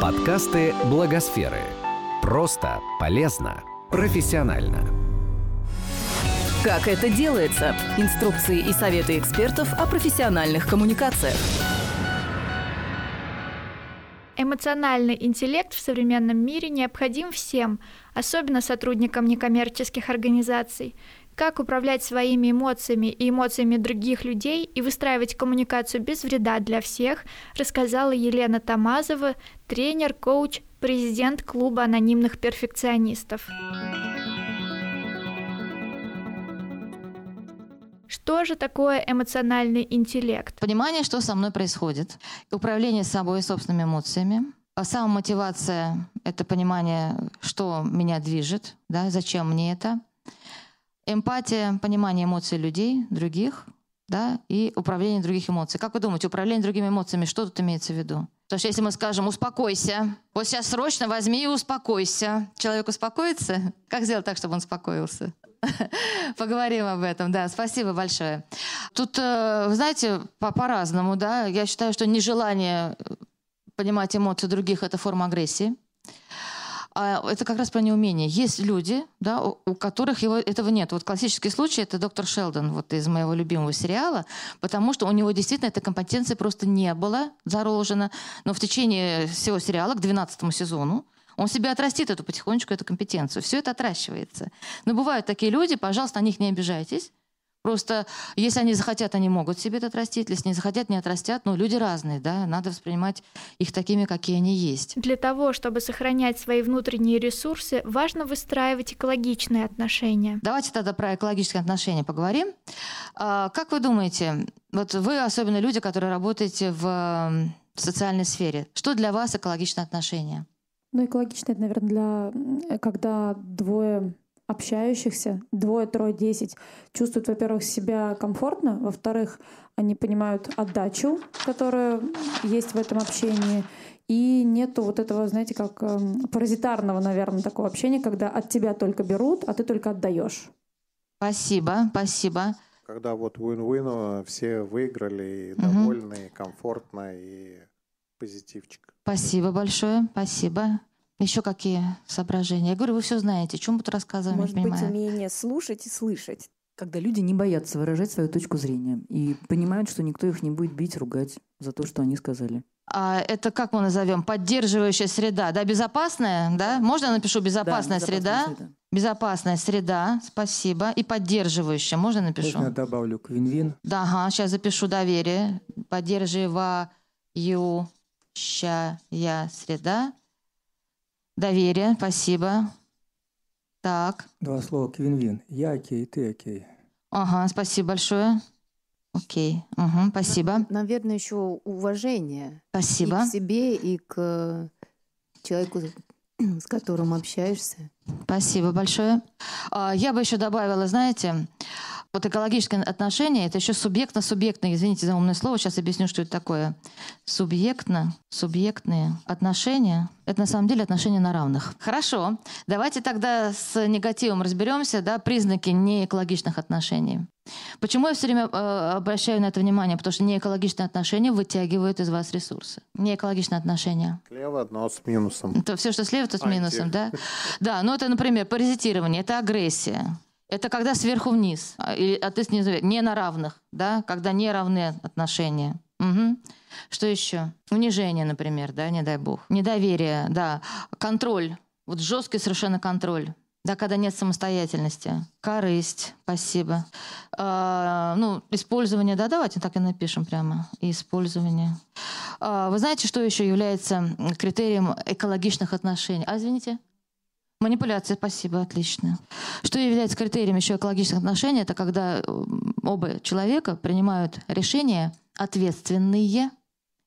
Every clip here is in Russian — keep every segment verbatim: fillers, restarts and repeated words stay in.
Подкасты Благосферы. Просто, полезно, профессионально. Как это делается? Инструкции и советы экспертов о профессиональных коммуникациях. Эмоциональный интеллект в современном мире необходим всем, особенно сотрудникам некоммерческих организаций. Как управлять своими эмоциями и эмоциями других людей и выстраивать коммуникацию без вреда для всех, рассказала Елена Тамазова, тренер, коуч, президент Клуба анонимных перфекционистов. Что же такое эмоциональный интеллект? Понимание, что со мной происходит, управление собой и собственными эмоциями. Самомотивация — это понимание, что меня движет, да, зачем мне это. Эмпатия, понимание эмоций людей, других, да, и управление других эмоций. Как вы думаете, управление другими эмоциями, что тут имеется в виду? Потому что если мы скажем «успокойся», вот сейчас срочно возьми и успокойся. Человек успокоится? Как сделать так, чтобы он успокоился? Поговорим об этом, да, спасибо большое. Тут, знаете, по-разному, да, я считаю, что нежелание понимать эмоции других – это форма агрессии. Это как раз про неумение. Есть люди, да, у которых его, этого нет. Вот классический случай — это доктор Шелдон вот из моего любимого сериала, потому что у него действительно этой компетенции просто не было заложено. Но в течение всего сериала, к двенадцатому сезону, он себе отрастит эту потихонечку, эту компетенцию. Все это отращивается. Но бывают такие люди, пожалуйста, на них не обижайтесь. Просто если они захотят, они могут себе это отрастить, если не захотят, не отрастят. Но люди разные, да, надо воспринимать их такими, какие они есть. Для того, чтобы сохранять свои внутренние ресурсы, важно выстраивать экологичные отношения. Давайте тогда про экологические отношения поговорим. Как вы думаете, вот вы, особенно люди, которые работаете в социальной сфере, что для вас экологичные отношения? Ну, экологичные, это, наверное, для... когда двое... общающихся, двое, трое, десять, чувствуют, во-первых, себя комфортно, во-вторых, они понимают отдачу, которая есть в этом общении, и нету вот этого, знаете, как паразитарного, наверное, такого общения, когда от тебя только берут, а ты только отдаешь. Спасибо, спасибо. Когда вот win-win, все выиграли, и довольны, угу. И комфортно, и позитивчик. Спасибо большое, спасибо. Еще какие соображения? Я говорю, вы все знаете, чем буду рассказывать, может быть, умение слушать и слышать. Когда люди не боятся выражать свою точку зрения и понимают, что никто их не будет бить, ругать за то, что они сказали. А это как мы назовем? Поддерживающая среда, да, безопасная, да? Можно я напишу безопасная, да, безопасная среда? среда? Безопасная среда, спасибо. И поддерживающая, можно я напишу? Я добавлю к вин-вин. Да, ага, сейчас запишу доверие. Поддерживающая среда. Доверие, спасибо. Так. Два слова к вин-вин. Я окей, ты окей. Ага, спасибо большое. Окей, угу, спасибо. Наверное, еще уважение. Спасибо. И к себе, и к человеку, с которым общаешься. Спасибо большое. Я бы еще добавила, знаете, вот экологическое отношение, это еще субъектно-субъектное, извините за умное слово, сейчас объясню, что это такое. Субъектно-субъектные отношения — это на самом деле отношения на равных. Хорошо, давайте тогда с негативом разберемся, да, признаки неэкологичных отношений. Почему я все время э, обращаю на это внимание? Потому что неэкологичные отношения вытягивают из вас ресурсы. Неэкологичные отношения. Слева одно с минусом. Это все, что слева, то с минусом, да? Да, ну это, например, паразитирование, это агрессия. Это когда сверху вниз, а ты снизу вверх, не на равных, да, когда не равны отношения. Угу. Что еще? Унижение, например, да, не дай бог. Недоверие, да. Контроль, вот жесткий совершенно контроль, да, когда нет самостоятельности. Корысть, спасибо. А, ну, использование, да, давайте так и напишем прямо. Использование. А, вы знаете, что еще является критерием экологичных отношений? А, извините. Манипуляция, спасибо, отлично. Что является критерием еще экологичных отношений, это когда оба человека принимают решения ответственные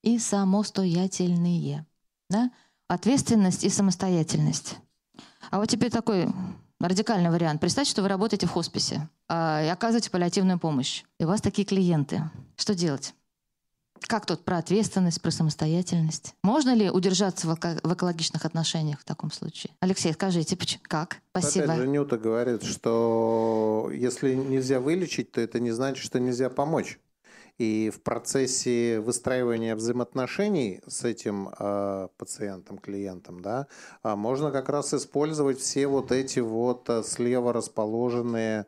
и самостоятельные. Да? Ответственность и самостоятельность. А вот теперь такой радикальный вариант. Представьте, что вы работаете в хосписе и оказываете паллиативную помощь. И у вас такие клиенты. Что делать? Как тут про ответственность, про самостоятельность? Можно ли удержаться в экологичных отношениях в таком случае? Алексей, скажите, как? Спасибо. Опять же, Нюта говорит, что если нельзя вылечить, то это не значит, что нельзя помочь. И в процессе выстраивания взаимоотношений с этим э, пациентом, клиентом, да, можно как раз использовать все вот эти вот слева расположенные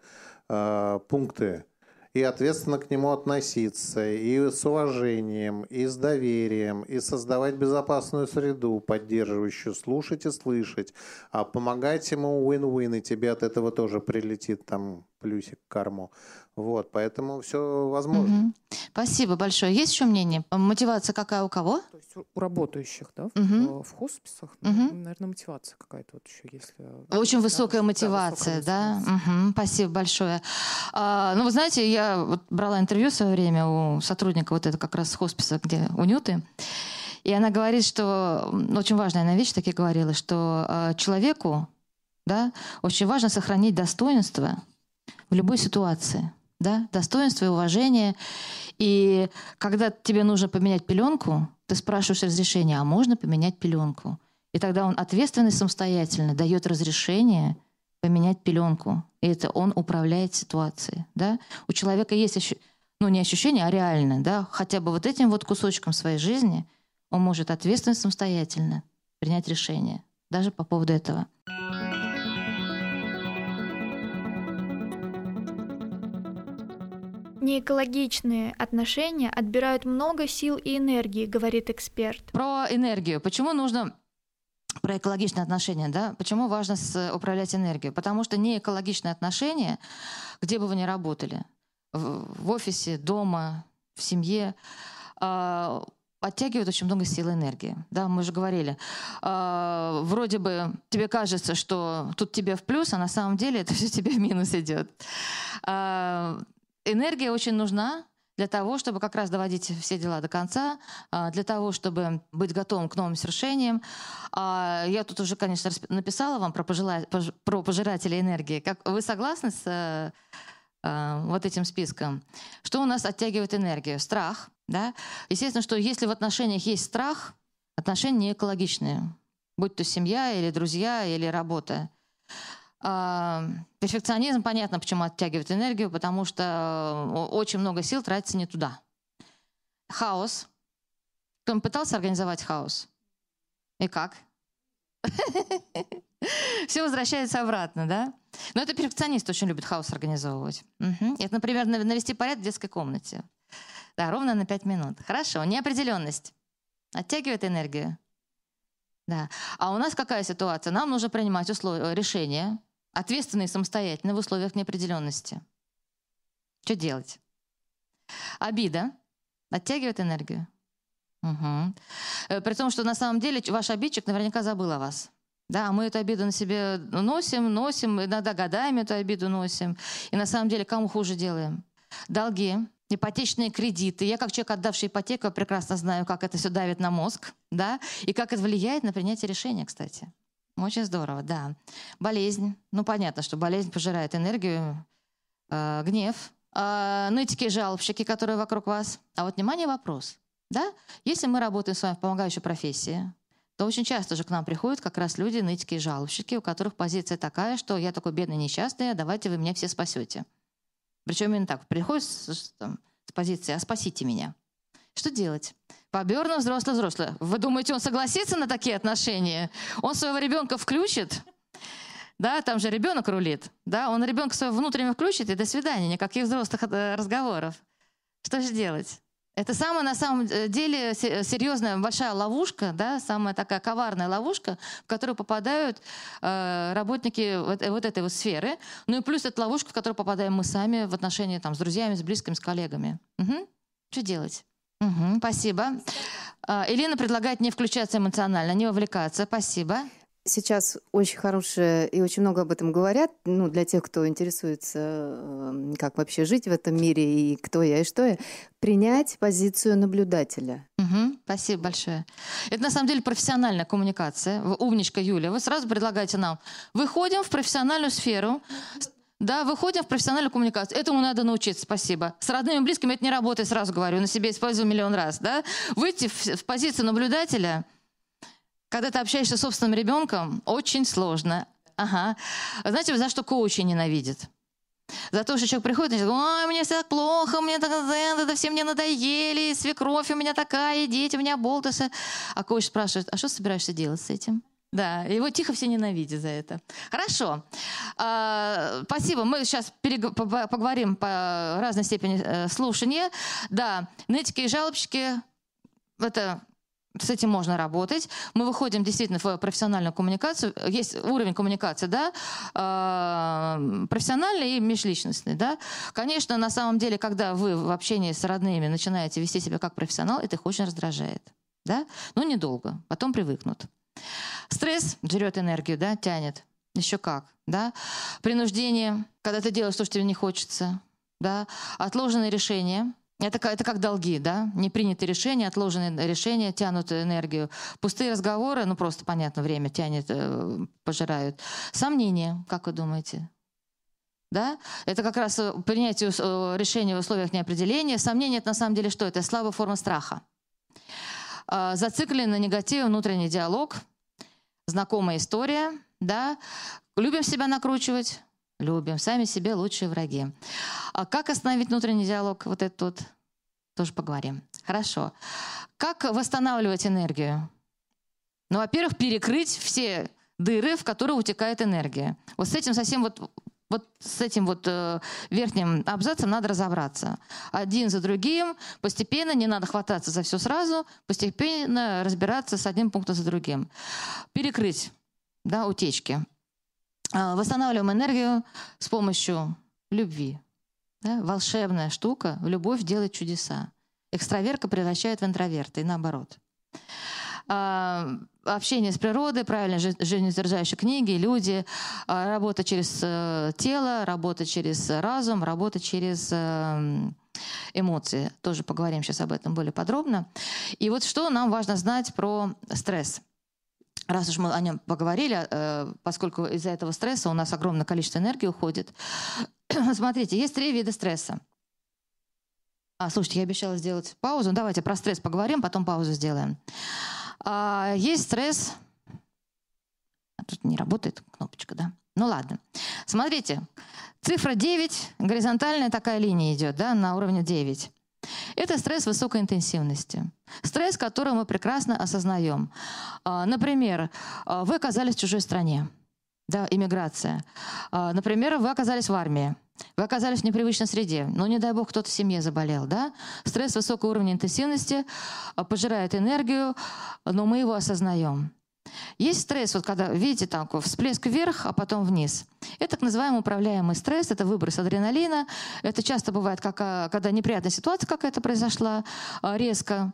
э, пункты. И ответственно к нему относиться, и с уважением, и с доверием, и создавать безопасную среду, поддерживающую, слушать и слышать, а помогать ему win-win, и тебе от этого тоже прилетит там плюсик к карму. Вот, поэтому все возможно. Угу. Спасибо большое. Есть еще мнение? Мотивация какая у кого? То есть у работающих, да, угу. в, в хосписах, угу. наверное, мотивация какая-то вот еще, если... Очень да, высокая да, мотивация, да? Мотивация. Угу. Спасибо большое. А, ну, вы знаете, я вот брала интервью в свое время у сотрудника вот это как раз хосписа, где у Нюты, и она говорит, что... Очень важная она вещь, так и говорила, что э, человеку, да, очень важно сохранить достоинство в любой ситуации. Да? Достоинство и уважение. И когда тебе нужно поменять пеленку, ты спрашиваешь разрешение, а можно поменять пеленку? И тогда он ответственно и самостоятельно дает разрешение поменять пеленку. И это он управляет ситуацией. Да? У человека есть, ощу... ну не ощущение, а реально, да? Хотя бы вот этим вот кусочком своей жизни он может ответственно и самостоятельно принять решение. Даже по поводу этого. Неэкологичные отношения отбирают много сил и энергии, говорит эксперт. Про энергию. Почему нужно про экологичные отношения, да? Почему важно управлять энергией? Потому что неэкологичные отношения, где бы вы ни работали, в офисе, дома, в семье, оттягивают очень много сил и энергии. Да, мы же говорили, э, вроде бы тебе кажется, что тут тебе в плюс, а на самом деле это все тебе в минус идет. Энергия очень нужна для того, чтобы как раз доводить все дела до конца, для того, чтобы быть готовым к новым свершениям. Я тут уже, конечно, написала вам про, пожила... про пожирателей энергии. Как... Вы согласны с вот этим списком? Что у нас оттягивает энергию? Страх. Да? Естественно, что если в отношениях есть страх, отношения не экологичные. Будь то семья, или друзья, или работа. Перфекционизм, понятно, почему оттягивает энергию, потому что очень много сил тратится не туда. Хаос. Кто-то пытался организовать хаос? И как? Все возвращается обратно, да? Но это перфекционисты очень любят хаос организовывать. Это, например, навести порядок в детской комнате. Да, ровно на пять минут. Хорошо. Неопределенность. Оттягивает энергию. Да. А у нас какая ситуация? Нам нужно принимать услов... решения, ответственные и самостоятельные в условиях неопределенности. Что делать? Обида оттягивает энергию. Угу. При том, что на самом деле ваш обидчик наверняка забыл о вас. Да, мы эту обиду на себе носим, носим, иногда годами эту обиду носим. И на самом деле кому хуже делаем? Долги, ипотечные кредиты. Я как человек, отдавший ипотеку, прекрасно знаю, как это все давит на мозг, да, и как это влияет на принятие решения, кстати. Очень здорово, да. Болезнь. Ну, понятно, что болезнь пожирает энергию, э, гнев, э, нытики и жалобщики, которые вокруг вас. А вот, внимание, вопрос. Да? Если мы работаем с вами в помогающей профессии, то очень часто же к нам приходят как раз люди, нытики и жалобщики, у которых позиция такая, что я такой бедный, несчастный, а давайте вы меня все спасете. Причем именно так. Приходит с, там, с позиции «а спасите меня». Что делать? Поберно взрослый-взрослый. Вы думаете, он согласится на такие отношения? Он своего ребенка включит? Да, там же ребенок рулит. Да, он ребенка своего внутреннего включит, и до свидания, никаких взрослых разговоров. Что же делать? Это самая, на самом деле, серьезная большая ловушка, да, самая такая коварная ловушка, в которую попадают э, работники вот, вот этой вот сферы. Ну и плюс это ловушка, в которую попадаем мы сами в отношении там, с друзьями, с близкими, с коллегами. Угу. Что делать? Угу, спасибо. Елена предлагает не включаться эмоционально, не вовлекаться. Спасибо. Сейчас очень хорошее, и очень много об этом говорят, ну, для тех, кто интересуется, как вообще жить в этом мире, и кто я, и что я, принять позицию наблюдателя. Угу, спасибо большое. Это, на самом деле, профессиональная коммуникация. Вы, умничка Юля, вы сразу предлагаете нам. Выходим в профессиональную сферу, да, выходим в профессиональную коммуникацию. Этому надо научиться, спасибо. С родными и близкими это не работает, сразу говорю, на себе использую миллион раз. Да? Выйти в, в позицию наблюдателя... Когда ты общаешься с собственным ребенком, очень сложно. Ага. Знаете, за что коучи ненавидят? За то, что человек приходит и говорит: ой, мне все так плохо, мне так, это все мне надоели, свекровь у меня такая, дети у меня болтусы. А коуч спрашивает: а что собираешься делать с этим? Да, его тихо все ненавидят за это. Хорошо. А, спасибо. Мы сейчас перег... поговорим по разной степени э, слушания. Да, нытики и жалобщики, это... с этим можно работать. Мы выходим действительно в профессиональную коммуникацию. Есть уровень коммуникации, да, э-э- профессиональный и межличностный, да. Конечно, на самом деле, когда вы в общении с родными начинаете вести себя как профессионал, это их очень раздражает, да. Но недолго, потом привыкнут. Стресс жрет энергию, да, тянет. Еще как, да. Принуждение, когда ты делаешь то, что тебе не хочется, да. Отложенные решения. Это, это как долги, да? Непринятые решения, отложенные решения тянут энергию. Пустые разговоры, ну просто, понятно, время тянет, пожирают. Сомнения, как вы думаете? Да? Это как раз принятие решения в условиях неопределения. Сомнения — это на самом деле что? Это слабая форма страха. Зацикленный на негативе внутренний диалог. Знакомая история, да? Любим себя накручивать. Любим. Сами себе лучшие враги. А как остановить внутренний диалог? Вот это тут тоже поговорим. Хорошо. Как восстанавливать энергию? Ну, во-первых, перекрыть все дыры, в которые утекает энергия. Вот с этим совсем вот, вот с этим вот э, верхним абзацем надо разобраться. Один за другим, постепенно, не надо хвататься за все сразу, постепенно разбираться с одним пунктом за другим. Перекрыть, да, утечки. Восстанавливаем энергию с помощью любви. Да? Волшебная штука. Любовь делает чудеса. Экстраверка превращает в интроверта и наоборот. А, общение с природой, правильно жизнеутверждающие книги, люди, а, работа через э, тело, работа через разум, работа через э, эмоции. Тоже поговорим сейчас об этом более подробно. И вот что нам важно знать про стресс. Раз уж мы о нем поговорили, поскольку из-за этого стресса у нас огромное количество энергии уходит. Смотрите, есть три вида стресса. А, слушайте, я обещала сделать паузу. Давайте про стресс поговорим, потом паузу сделаем. А, есть стресс... Тут не работает кнопочка, да? Ну ладно. Смотрите, цифра девять, горизонтальная такая линия идет, да, на уровне девять. Это стресс высокой интенсивности. Стресс, который мы прекрасно осознаем. Например, вы оказались в чужой стране. Да, иммиграция. Например, вы оказались в армии. Вы оказались в непривычной среде. Ну, не дай бог, кто-то в семье заболел. Да? Стресс высокого уровня интенсивности пожирает энергию, но мы его осознаем. Есть стресс, вот когда, видите, там всплеск вверх, а потом вниз. Это так называемый управляемый стресс, это выброс адреналина. Это часто бывает, как, когда неприятная ситуация какая-то произошла резко.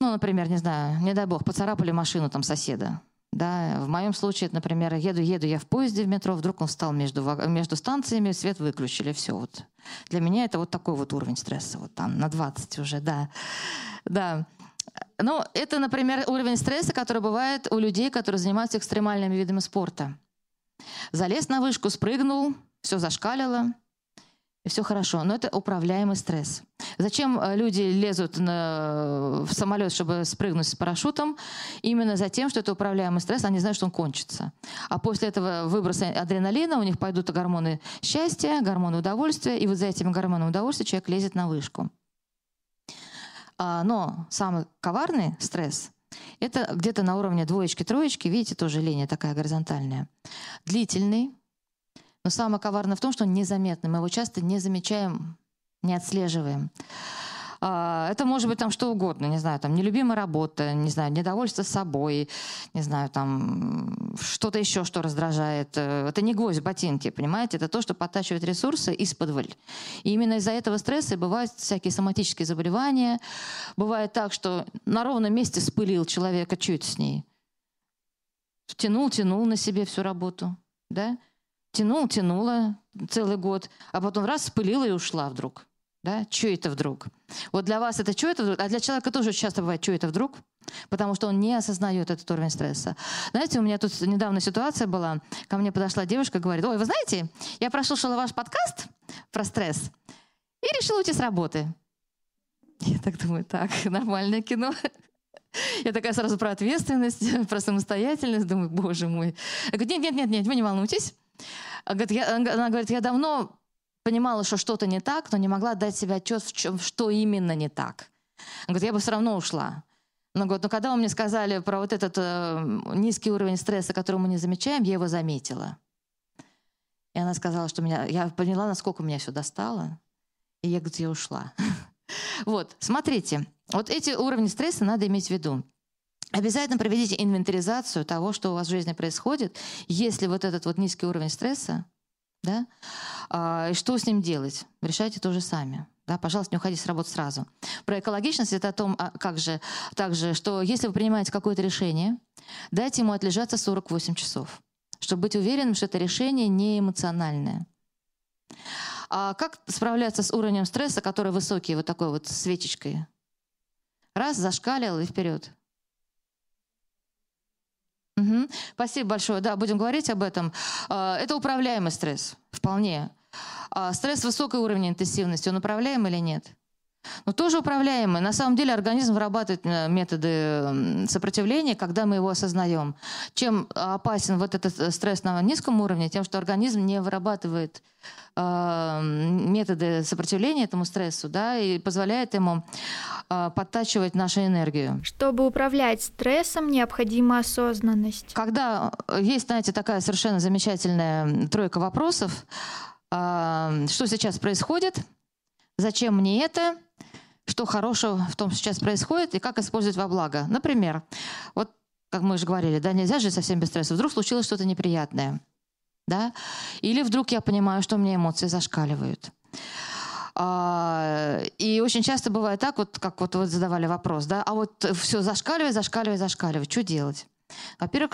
Ну, например, не знаю, не дай бог, поцарапали машину там соседа. Да, в моем случае, например, еду, еду я в поезде, в метро, вдруг он встал между, между станциями, свет выключили, все. Вот. Для меня это вот такой вот уровень стресса, вот там на двадцать уже, да. Да. Ну, это, например, уровень стресса, который бывает у людей, которые занимаются экстремальными видами спорта. Залез на вышку, спрыгнул, все зашкалило, и все хорошо. Но это управляемый стресс. Зачем люди лезут на... в самолет, чтобы спрыгнуть с парашютом? Именно за тем, что это управляемый стресс, они знают, что он кончится. А после этого выброса адреналина у них пойдут гормоны счастья, гормоны удовольствия, и вот за этими гормонами удовольствия человек лезет на вышку. Но самый коварный стресс – это где-то на уровне двоечки-троечки, видите, тоже линия такая горизонтальная. Длительный, но самое коварное в том, что он незаметный. Мы его часто не замечаем, не отслеживаем. Это может быть там что угодно, не знаю, там нелюбимая работа, не знаю, недовольство собой, не знаю, там что-то еще, что раздражает. Это не гвоздь в ботинке, понимаете? Это то, что подтачивает ресурсы исподволь. И именно из-за этого стресса бывают всякие соматические заболевания. Бывает так, что на ровном месте спылил человека, чуть с ней. Тянул, тянул на себе всю работу, да? Тянул, тянула целый год, а потом раз спылила и ушла вдруг. Да? Че это вдруг? Вот для вас это че это вдруг? А для человека тоже часто бывает че это вдруг? Потому что он не осознает этот уровень стресса. Знаете, у меня тут недавно ситуация была. Ко мне подошла девушка и говорит: ой, вы знаете, я прослушала ваш подкаст про стресс и решила уйти с работы. Я так думаю, так, нормальное кино. Я такая сразу про ответственность, про самостоятельность. Думаю, боже мой. Я говорю: нет, нет, нет, нет, вы не волнуйтесь. Она говорит: я давно... понимала, что что-то не так, но не могла дать себе отчет, в чем, что именно не так. Она говорит, я бы все равно ушла. Она говорит, но когда вы мне сказали про вот этот э, низкий уровень стресса, который мы не замечаем, я его заметила. И она сказала, что меня, я поняла, насколько меня все достало. И я, говорит, я ушла. Вот, смотрите, вот эти уровни стресса надо иметь в виду. Обязательно проведите инвентаризацию того, что у вас в жизни происходит, если вот этот вот низкий уровень стресса, да, а, и что с ним делать? Решайте тоже сами. Да, пожалуйста, не уходите с работы сразу. Про экологичность — это о том, а, как же, также, что если вы принимаете какое-то решение, дайте ему отлежаться сорок восемь часов, чтобы быть уверенным, что это решение не эмоциональное. А как справляться с уровнем стресса, который высокий, вот такой вот свечечкой? Раз, зашкалил и вперед. Угу. Спасибо большое. Да, будем говорить об этом. Это управляемый стресс, вполне. Стресс высокой уровня интенсивности, он управляем или нет? Но тоже управляемый. На самом деле организм вырабатывает методы сопротивления, когда мы его осознаем. Чем опасен вот этот стресс на низком уровне? Тем, что организм не вырабатывает методы сопротивления этому стрессу, да, и позволяет ему подтачивать нашу энергию. Чтобы управлять стрессом, необходима осознанность. Когда есть, знаете, такая совершенно замечательная тройка вопросов, что сейчас происходит, зачем мне это, что хорошего в том, что сейчас происходит, и как использовать во благо. Например, вот как мы уже говорили, да, нельзя жить совсем без стресса. Вдруг случилось что-то неприятное, да? Или вдруг я понимаю, что у меня эмоции зашкаливают. И очень часто бывает так, вот как вот, вот задавали вопрос, да, а вот все зашкаливает, зашкаливает, зашкаливает. Что делать? Во-первых,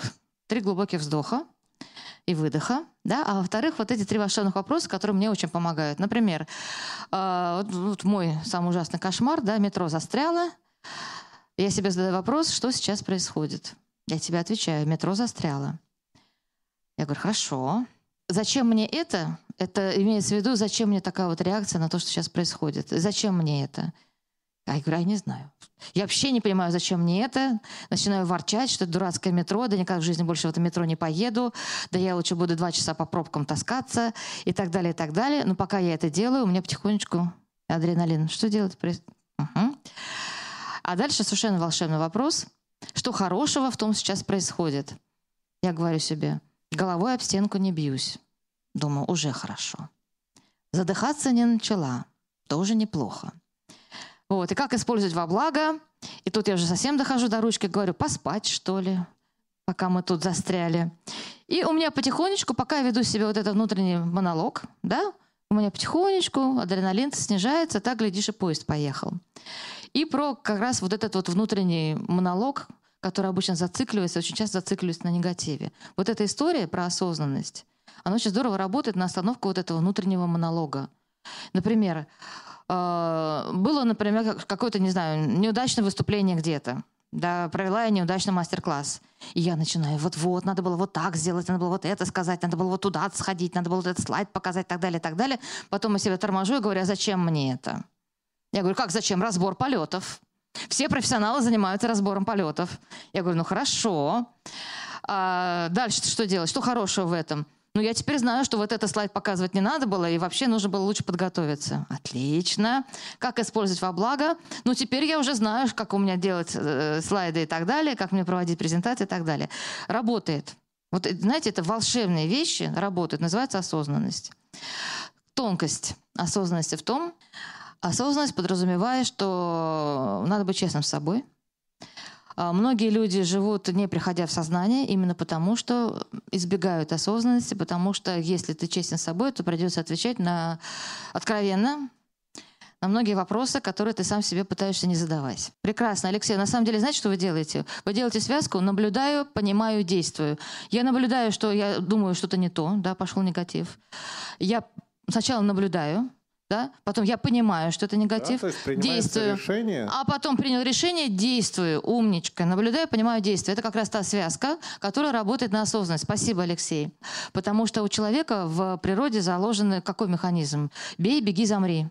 три глубоких вздоха и выдоха, да, а во-вторых, вот эти три волшебных вопроса, которые мне очень помогают. Например, э, вот, вот мой самый ужасный кошмар, да, метро застряло, я себе задаю вопрос, что сейчас происходит? Я тебе отвечаю, метро застряло. Я говорю, хорошо. Зачем мне это? Это имеется в виду, зачем мне такая вот реакция на то, что сейчас происходит? Зачем мне это? А я говорю, я не знаю. Я вообще не понимаю, зачем мне это. Начинаю ворчать, что это дурацкое метро, да никак в жизни больше в это метро не поеду, да я лучше буду два часа по пробкам таскаться и так далее, и так далее. Но пока я это делаю, у меня потихонечку адреналин. Что делать? Угу. А дальше совершенно волшебный вопрос. Что хорошего в том сейчас происходит? Я говорю себе, головой об стенку не бьюсь. Думаю, уже хорошо. Задыхаться не начала. Тоже неплохо. Вот, и как использовать во благо? И тут я уже совсем дохожу до ручки, говорю, поспать, что ли, пока мы тут застряли. И у меня потихонечку, пока я веду себе вот этот внутренний монолог, да, у меня потихонечку адреналин снижается, так, глядишь, и поезд поехал. И про как раз вот этот вот внутренний монолог, который обычно зацикливается, очень часто зацикливается на негативе. Вот эта история про осознанность, она очень здорово работает на остановку вот этого внутреннего монолога. Например, было, например, какое-то, не знаю, неудачное выступление где-то. Да, провела я неудачный мастер-класс. И я начинаю, вот-вот, надо было вот так сделать, надо было вот это сказать, надо было вот туда сходить, надо было вот этот слайд показать, и так далее, и так далее. Потом я себя торможу и говорю, а зачем мне это? Я говорю, как зачем? Разбор полетов. Все профессионалы занимаются разбором полетов. Я говорю, ну хорошо. А дальше что делать? Что хорошего в этом? Ну, я теперь знаю, что вот этот слайд показывать не надо было, и вообще нужно было лучше подготовиться. Отлично. Как использовать во благо? Ну, теперь я уже знаю, как у меня делать э, слайды и так далее, как мне проводить презентации и так далее. Работает. Вот, знаете, это волшебные вещи работают. Называется осознанность. Тонкость осознанности в том, осознанность подразумевает, что надо быть честным с собой. Многие люди живут, не приходя в сознание, именно потому, что избегают осознанности, потому что если ты честен с собой, то придется отвечать на откровенно на многие вопросы, которые ты сам себе пытаешься не задавать. Прекрасно, Алексей. На самом деле, знаете, что вы делаете? Вы делаете связку «наблюдаю, понимаю, действую». Я наблюдаю, что я думаю, что-то не то, да, пошел негатив. Я сначала наблюдаю, да? Потом я понимаю, что это негатив, да, действую, решение. А потом принял решение, действую, умничка, наблюдаю, понимаю, действую. Это как раз та связка, которая работает на осознанность. Спасибо, Алексей. Потому что у человека в природе заложен какой механизм? Бей, беги, замри.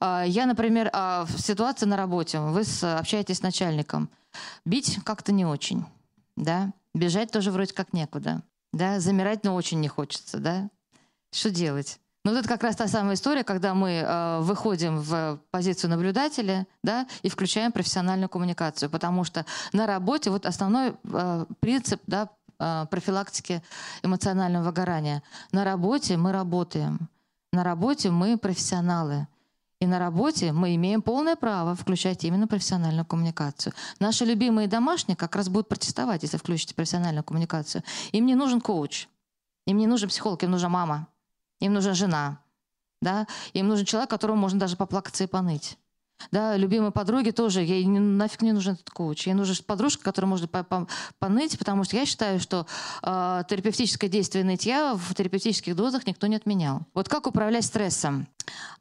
Я, например, в ситуации на работе, вы общаетесь с начальником, бить как-то не очень, да? Бежать тоже вроде как некуда, да? Замирать, но очень не хочется, да? Что делать? Ну, это как раз та самая история, когда мы э, выходим в позицию наблюдателя, да, и включаем профессиональную коммуникацию, потому что на работе вот основной э, принцип, да, э, профилактики эмоционального выгорания. На работе мы работаем, на работе мы профессионалы. И на работе мы имеем полное право включать именно профессиональную коммуникацию. Наши любимые домашние как раз будут протестовать, если включите профессиональную коммуникацию. Им не нужен коуч, им не нужен психолог, им нужна мама, им нужна жена, да? Им нужен человек, которому можно даже поплакаться и поныть. Да, любимой подруге тоже, ей нафиг не нужен этот коуч. Ей нужна подружка, которой можно поныть, потому что я считаю, что э, терапевтическое действие нытья в терапевтических дозах никто не отменял. Вот как управлять стрессом?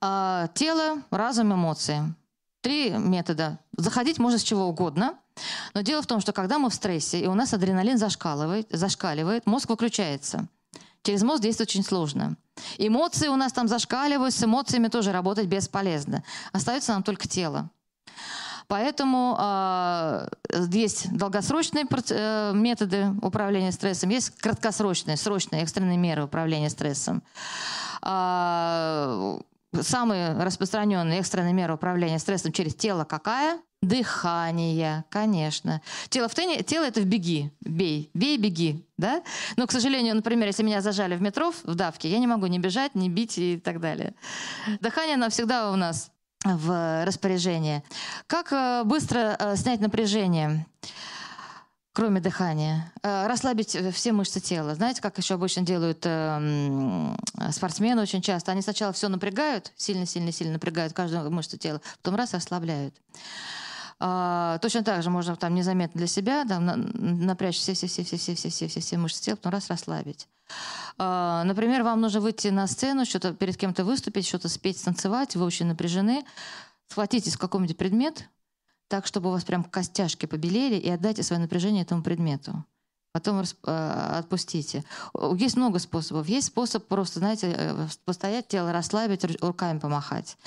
Э, тело, разум, эмоции. Три метода. Заходить можно с чего угодно, но дело в том, что когда мы в стрессе, и у нас адреналин зашкаливает, зашкаливает, мозг выключается. Через мозг действовать очень сложно. Эмоции у нас там зашкаливают, с эмоциями тоже работать бесполезно. Остается нам только тело. Поэтому э, есть долгосрочные э, методы управления стрессом, есть краткосрочные, срочные, экстренные меры управления стрессом. Э, самые распространенные экстренные меры управления стрессом через тело какая? Дыхание, конечно. Тело в тене, тело это в беги, бей, бей, беги, да? Но, к сожалению, например, если меня зажали в метро, в давке, я не могу не бежать, не бить и так далее. Дыхание, оно всегда у нас в распоряжении. Как быстро снять напряжение, кроме дыхания? Расслабить все мышцы тела. Знаете, как еще обычно делают спортсмены очень часто? Они сначала все напрягают, сильно-сильно-сильно напрягают каждую мышцу тела, потом раз расслабляют. Точно так же можно там незаметно для себя там, напрячь все-все-все-все-все-все-все мышцы тела, потом раз расслабить. Например, вам нужно выйти на сцену, что-то перед кем-то выступить, что-то спеть, танцевать, вы очень напряжены. Схватитесь в каком-нибудь предмет, так, чтобы у вас прям костяшки побелели, и отдайте свое напряжение этому предмету. Потом отпустите. Есть много способов. Есть способ просто, знаете, постоять, тело расслабить, руками помахать.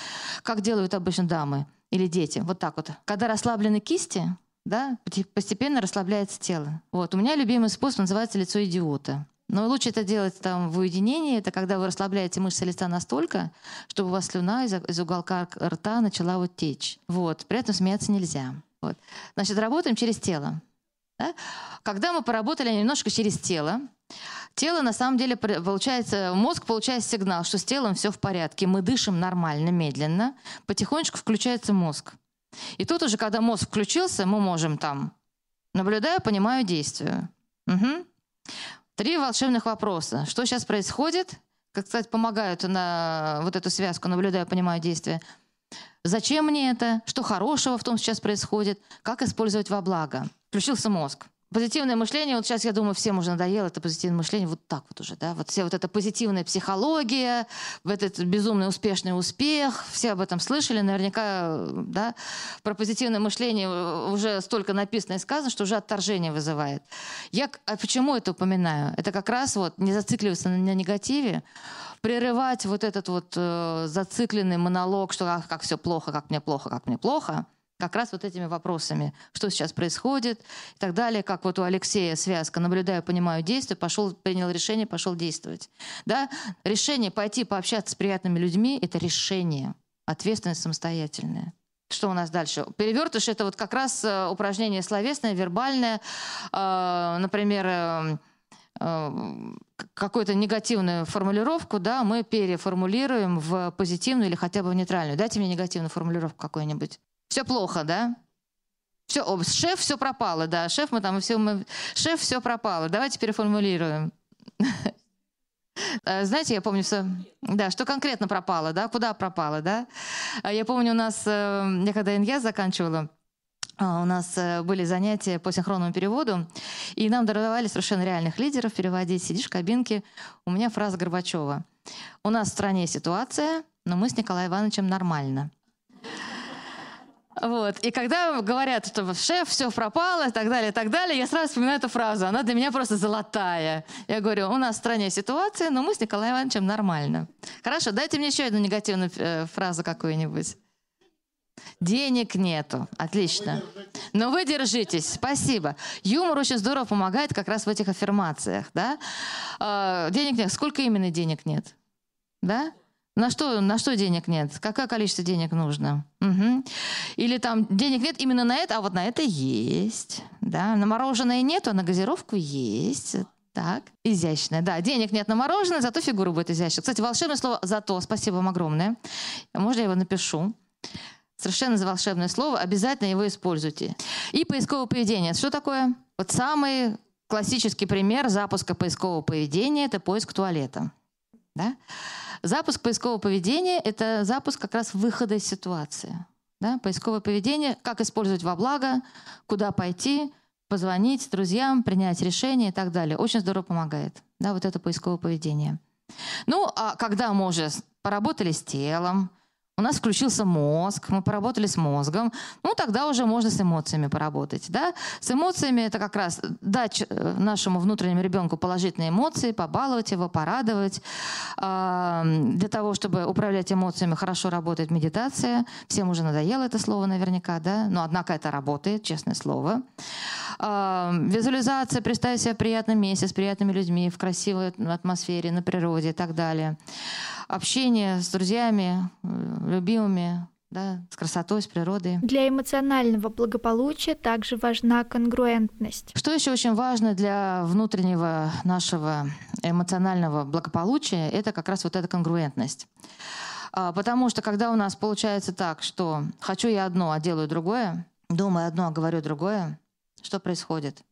Как делают обычно дамы или дети. Вот так вот. Когда расслаблены кисти, да, постепенно расслабляется тело. Вот. У меня любимый способ называется лицо идиота. Но лучше это делать там в уединении. Это когда вы расслабляете мышцы лица настолько, чтобы у вас слюна из, из уголка рта начала вот течь. Вот. При этом смеяться нельзя. Вот. Значит, работаем через тело. Да? Когда мы поработали немножко через тело, тело на самом деле получается, мозг получает сигнал, что с телом все в порядке. Мы дышим нормально, медленно. Потихонечку включается мозг. И тут уже, когда мозг включился, мы можем там наблюдаю, понимаю, действую. Угу. Три волшебных вопроса. Что сейчас происходит? Как, кстати, помогают на вот эту связку, наблюдая, понимая действия. Зачем мне это? Что хорошего в том сейчас происходит? Как использовать во благо? Включился мозг. Позитивное мышление. Вот сейчас, я думаю, всем уже надоело это позитивное мышление. Вот так вот уже, да? Вот вся вот эта позитивная психология, вот этот безумный успешный успех. Все об этом слышали. Наверняка, да? Про позитивное мышление уже столько написано и сказано, что уже отторжение вызывает. Я а почему это упоминаю? Это как раз вот не зацикливаться на, на негативе, прерывать вот этот вот э, зацикленный монолог, что а, как все плохо, как мне плохо, как мне плохо. Как раз вот этими вопросами, что сейчас происходит и так далее, как вот у Алексея связка «наблюдаю, понимаю, действую», пошел, принял решение, пошел действовать. Да? Решение пойти пообщаться с приятными людьми – это решение, ответственность самостоятельная. Что у нас дальше? Перевертыш – это вот как раз упражнение словесное, вербальное, э, например, э, э, какую-то негативную формулировку, да, мы переформулируем в позитивную или хотя бы в нейтральную. Дайте мне негативную формулировку какую-нибудь. Все плохо, да? Все, о, шеф, все пропало, да. Шеф, мы там, все, мы, шеф, все пропало. Давайте переформулируем. Знаете, я помню, все, да, что конкретно пропало, да, куда пропало, да. Я помню, у нас, я когда ИНЯС заканчивала, у нас были занятия по синхронному переводу, и нам даровали совершенно реальных лидеров переводить. Сидишь в кабинке, у меня фраза Горбачева. У нас в стране ситуация, но мы с Николаем Ивановичем нормально. Вот. И когда говорят, что шеф, все пропало, и так далее, и так далее, я сразу вспоминаю эту фразу. Она для меня просто золотая. Я говорю, у нас в стране ситуация, но мы с Николаем Ивановичем нормально. Хорошо, дайте мне еще одну негативную э, фразу какую-нибудь. Денег нету. Отлично. Но вы держитесь. Спасибо. Юмор очень здорово помогает как раз в этих аффирмациях. Да? Э, денег нет. Сколько именно денег нет? Да? На что, на что денег нет? Какое количество денег нужно? Угу. Или там денег нет именно на это, а вот на это есть. Да? На мороженое нет, а на газировку есть. Так, изящная. Да, денег нет на мороженое, зато фигура будет изящная. Кстати, волшебное слово «зато». Спасибо вам огромное. Можно я его напишу? Совершенно волшебное слово. Обязательно его используйте. И поисковое поведение. Что такое? Вот самый классический пример запуска поискового поведения – это поиск туалета. Да? Запуск поискового поведения – это запуск как раз выхода из ситуации. Да? Поисковое поведение – как использовать во благо, куда пойти, позвонить друзьям, принять решение и так далее. Очень здорово помогает. Да, вот это поисковое поведение. Ну, а когда мы уже поработали с телом, у нас включился мозг, мы поработали с мозгом, ну, тогда уже можно с эмоциями поработать. Да? С эмоциями это как раз дать нашему внутреннему ребенку положительные эмоции, побаловать его, порадовать. Для того, чтобы управлять эмоциями, хорошо работает медитация. Всем уже надоело это слово наверняка, да? Но однако это работает, честное слово. Визуализация, представить себя в приятном месте, с приятными людьми, в красивой атмосфере, на природе и так далее. Общение с друзьями, любимыми, да, с красотой, с природой. Для эмоционального благополучия также важна конгруентность. Что еще очень важно для внутреннего нашего эмоционального благополучия, это как раз вот эта конгруентность. Потому что когда у нас получается так, что хочу я одно, а делаю другое, думаю одно, а говорю другое, что происходит?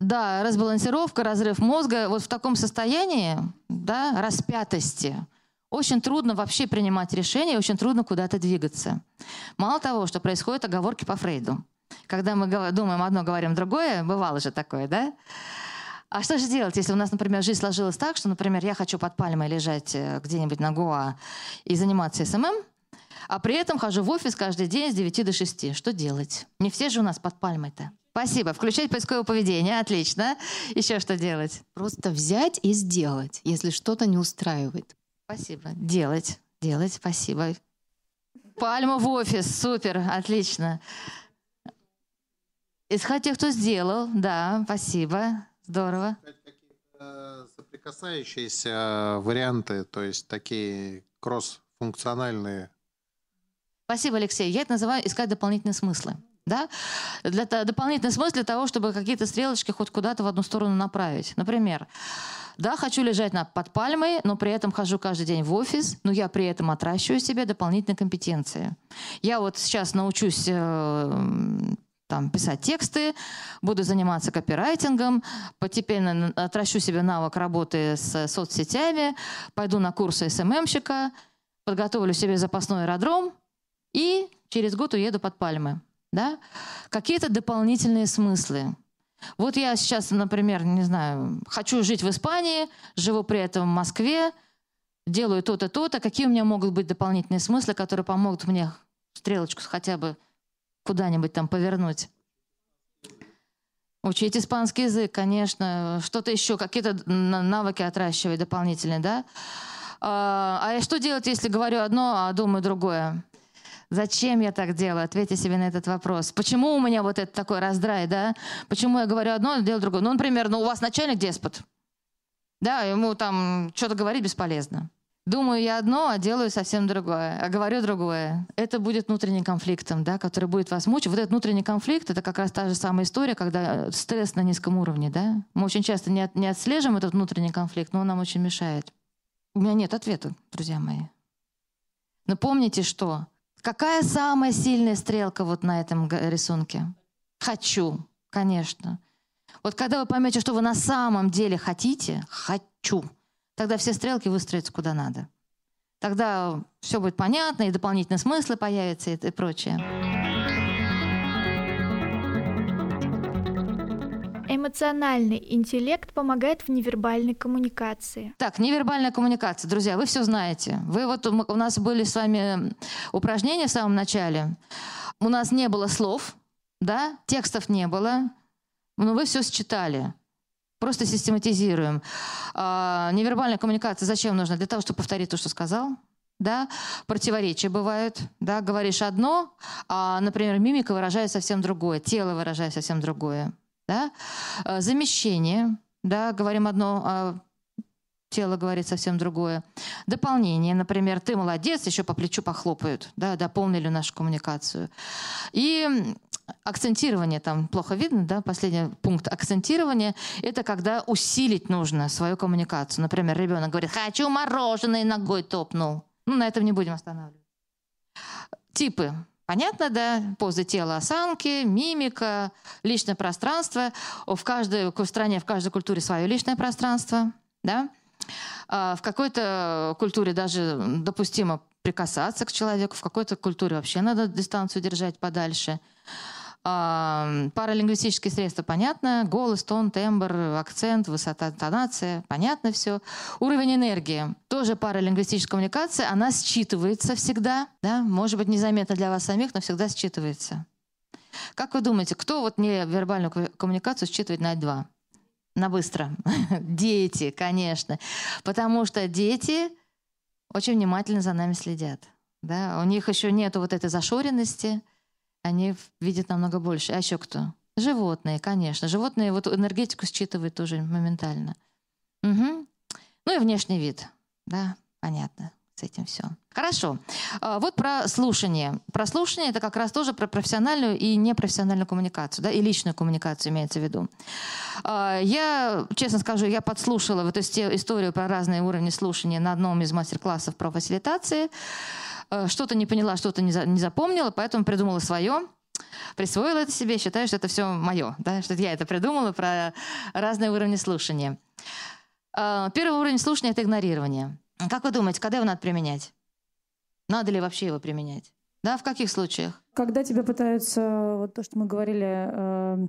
Да, разбалансировка, разрыв мозга. Вот в таком состоянии, да, распятости, очень трудно вообще принимать решения, очень трудно куда-то двигаться. Мало того, что происходят оговорки по Фрейду. Когда мы думаем одно, говорим другое, бывало же такое, да? А что же делать, если у нас, например, жизнь сложилась так, что, например, я хочу под пальмой лежать где-нибудь на Гоа и заниматься эс эм эм, а при этом хожу в офис каждый день с девяти до шести. Что делать? Не все же у нас под пальмой-то. Спасибо. Включать поисковое поведение. Отлично. Еще что делать? Просто взять и сделать, если что-то не устраивает. Спасибо. Делать, делать, спасибо. Пальма в офис, супер, отлично. Искать тех, кто сделал, да, спасибо, здорово. Искать какие-то соприкасающиеся варианты, то есть такие кросс-функциональные. Спасибо, Алексей. Я это называю искать дополнительные смыслы. Да? Для, дополнительный смысл для того, чтобы какие-то стрелочки хоть куда-то в одну сторону направить. Например, да, хочу лежать на, под пальмой, но при этом хожу каждый день в офис, но я при этом отращиваю себе дополнительные компетенции. Я вот сейчас научусь э, там, писать тексты, буду заниматься копирайтингом, постепенно отращу себе навык работы с соцсетями, пойду на курсы эс эм эм-щика, подготовлю себе запасной аэродром и через год уеду под пальмы. Да? Какие-то дополнительные смыслы. Вот я сейчас, например, не знаю, хочу жить в Испании, живу при этом в Москве, делаю то-то, то-то. Какие у меня могут быть дополнительные смыслы, которые помогут мне стрелочку хотя бы куда-нибудь там повернуть? Учить испанский язык, конечно, что-то еще, какие-то навыки отращивать дополнительные, да? А что делать, если говорю одно, а думаю другое? Зачем я так делаю? Ответьте себе на этот вопрос. Почему у меня вот это такой раздрай, да? Почему я говорю одно, а делаю другое? Ну, например, ну, у вас начальник деспот. Да, ему там что-то говорить бесполезно. Думаю я одно, а делаю совсем другое. А говорю другое. Это будет внутренним конфликтом, да, который будет вас мучить. Вот этот внутренний конфликт — это как раз та же самая история, когда стресс на низком уровне, да? Мы очень часто не, от, не отслеживаем этот внутренний конфликт, но он нам очень мешает. У меня нет ответа, друзья мои. Но помните, что... Какая самая сильная стрелка вот на этом рисунке? Хочу, конечно. Вот когда вы поймете, что вы на самом деле хотите, хочу, тогда все стрелки выстроятся куда надо. Тогда все будет понятно, и дополнительные смыслы появятся, и, и прочее. Эмоциональный интеллект помогает в невербальной коммуникации. Так, невербальная коммуникация, друзья, вы все знаете. Вы вот у нас были с вами упражнения в самом начале. У нас не было слов, да, текстов не было, но вы все считали. Просто систематизируем. А невербальная коммуникация зачем нужна? Для того, чтобы повторить то, что сказал. Да? Противоречия бывают, да? Говоришь одно, а, например, мимика выражает совсем другое, тело выражает совсем другое. Да? Замещение, да, говорим одно, а тело говорит совсем другое. Дополнение, например, ты молодец, еще по плечу похлопают, да, дополнили нашу коммуникацию. И акцентирование, там плохо видно, да, последний пункт акцентирование, это когда усилить нужно свою коммуникацию. Например, ребенок говорит, хочу мороженое, ногой топнул. Ну, на этом не будем останавливаться. Типы. Понятно, да? Позы тела, осанки, мимика, личное пространство. В каждой стране, в каждой культуре свое личное пространство, да? В какой-то культуре даже допустимо прикасаться к человеку, в какой-то культуре вообще надо дистанцию держать подальше. Паралингвистические средства, понятно. Голос, тон, тембр, акцент, высота, интонация, понятно все. Уровень энергии. Тоже паралингвистическая коммуникация, она считывается всегда. Да? Может быть, незаметно для вас самих, но всегда считывается. Как вы думаете, кто вот невербальную коммуникацию считывает на два? На быстро. Дети, конечно. Потому что дети очень внимательно за нами следят. Да? У них еще нет вот этой зашоренности. Они видят намного больше. А еще кто? Животные, конечно. Животные вот энергетику считывают тоже моментально. Угу. Ну и внешний вид. Да, понятно. С этим все. Хорошо. Вот про слушание. Про слушание — это как раз тоже про профессиональную и непрофессиональную коммуникацию, да, и личную коммуникацию имеется в виду. Я, честно скажу, я подслушала вот историю про разные уровни слушания на одном из мастер-классов про фасилитации. Что-то не поняла, что-то не запомнила, поэтому придумала свое, присвоила это себе, считаю, что это все мое, да, что я это придумала про разные уровни слушания. Первый уровень слушания — это игнорирование. Как вы думаете, когда его надо применять? Надо ли вообще его применять? Да, в каких случаях? Когда тебя пытаются, вот то, что мы говорили, э,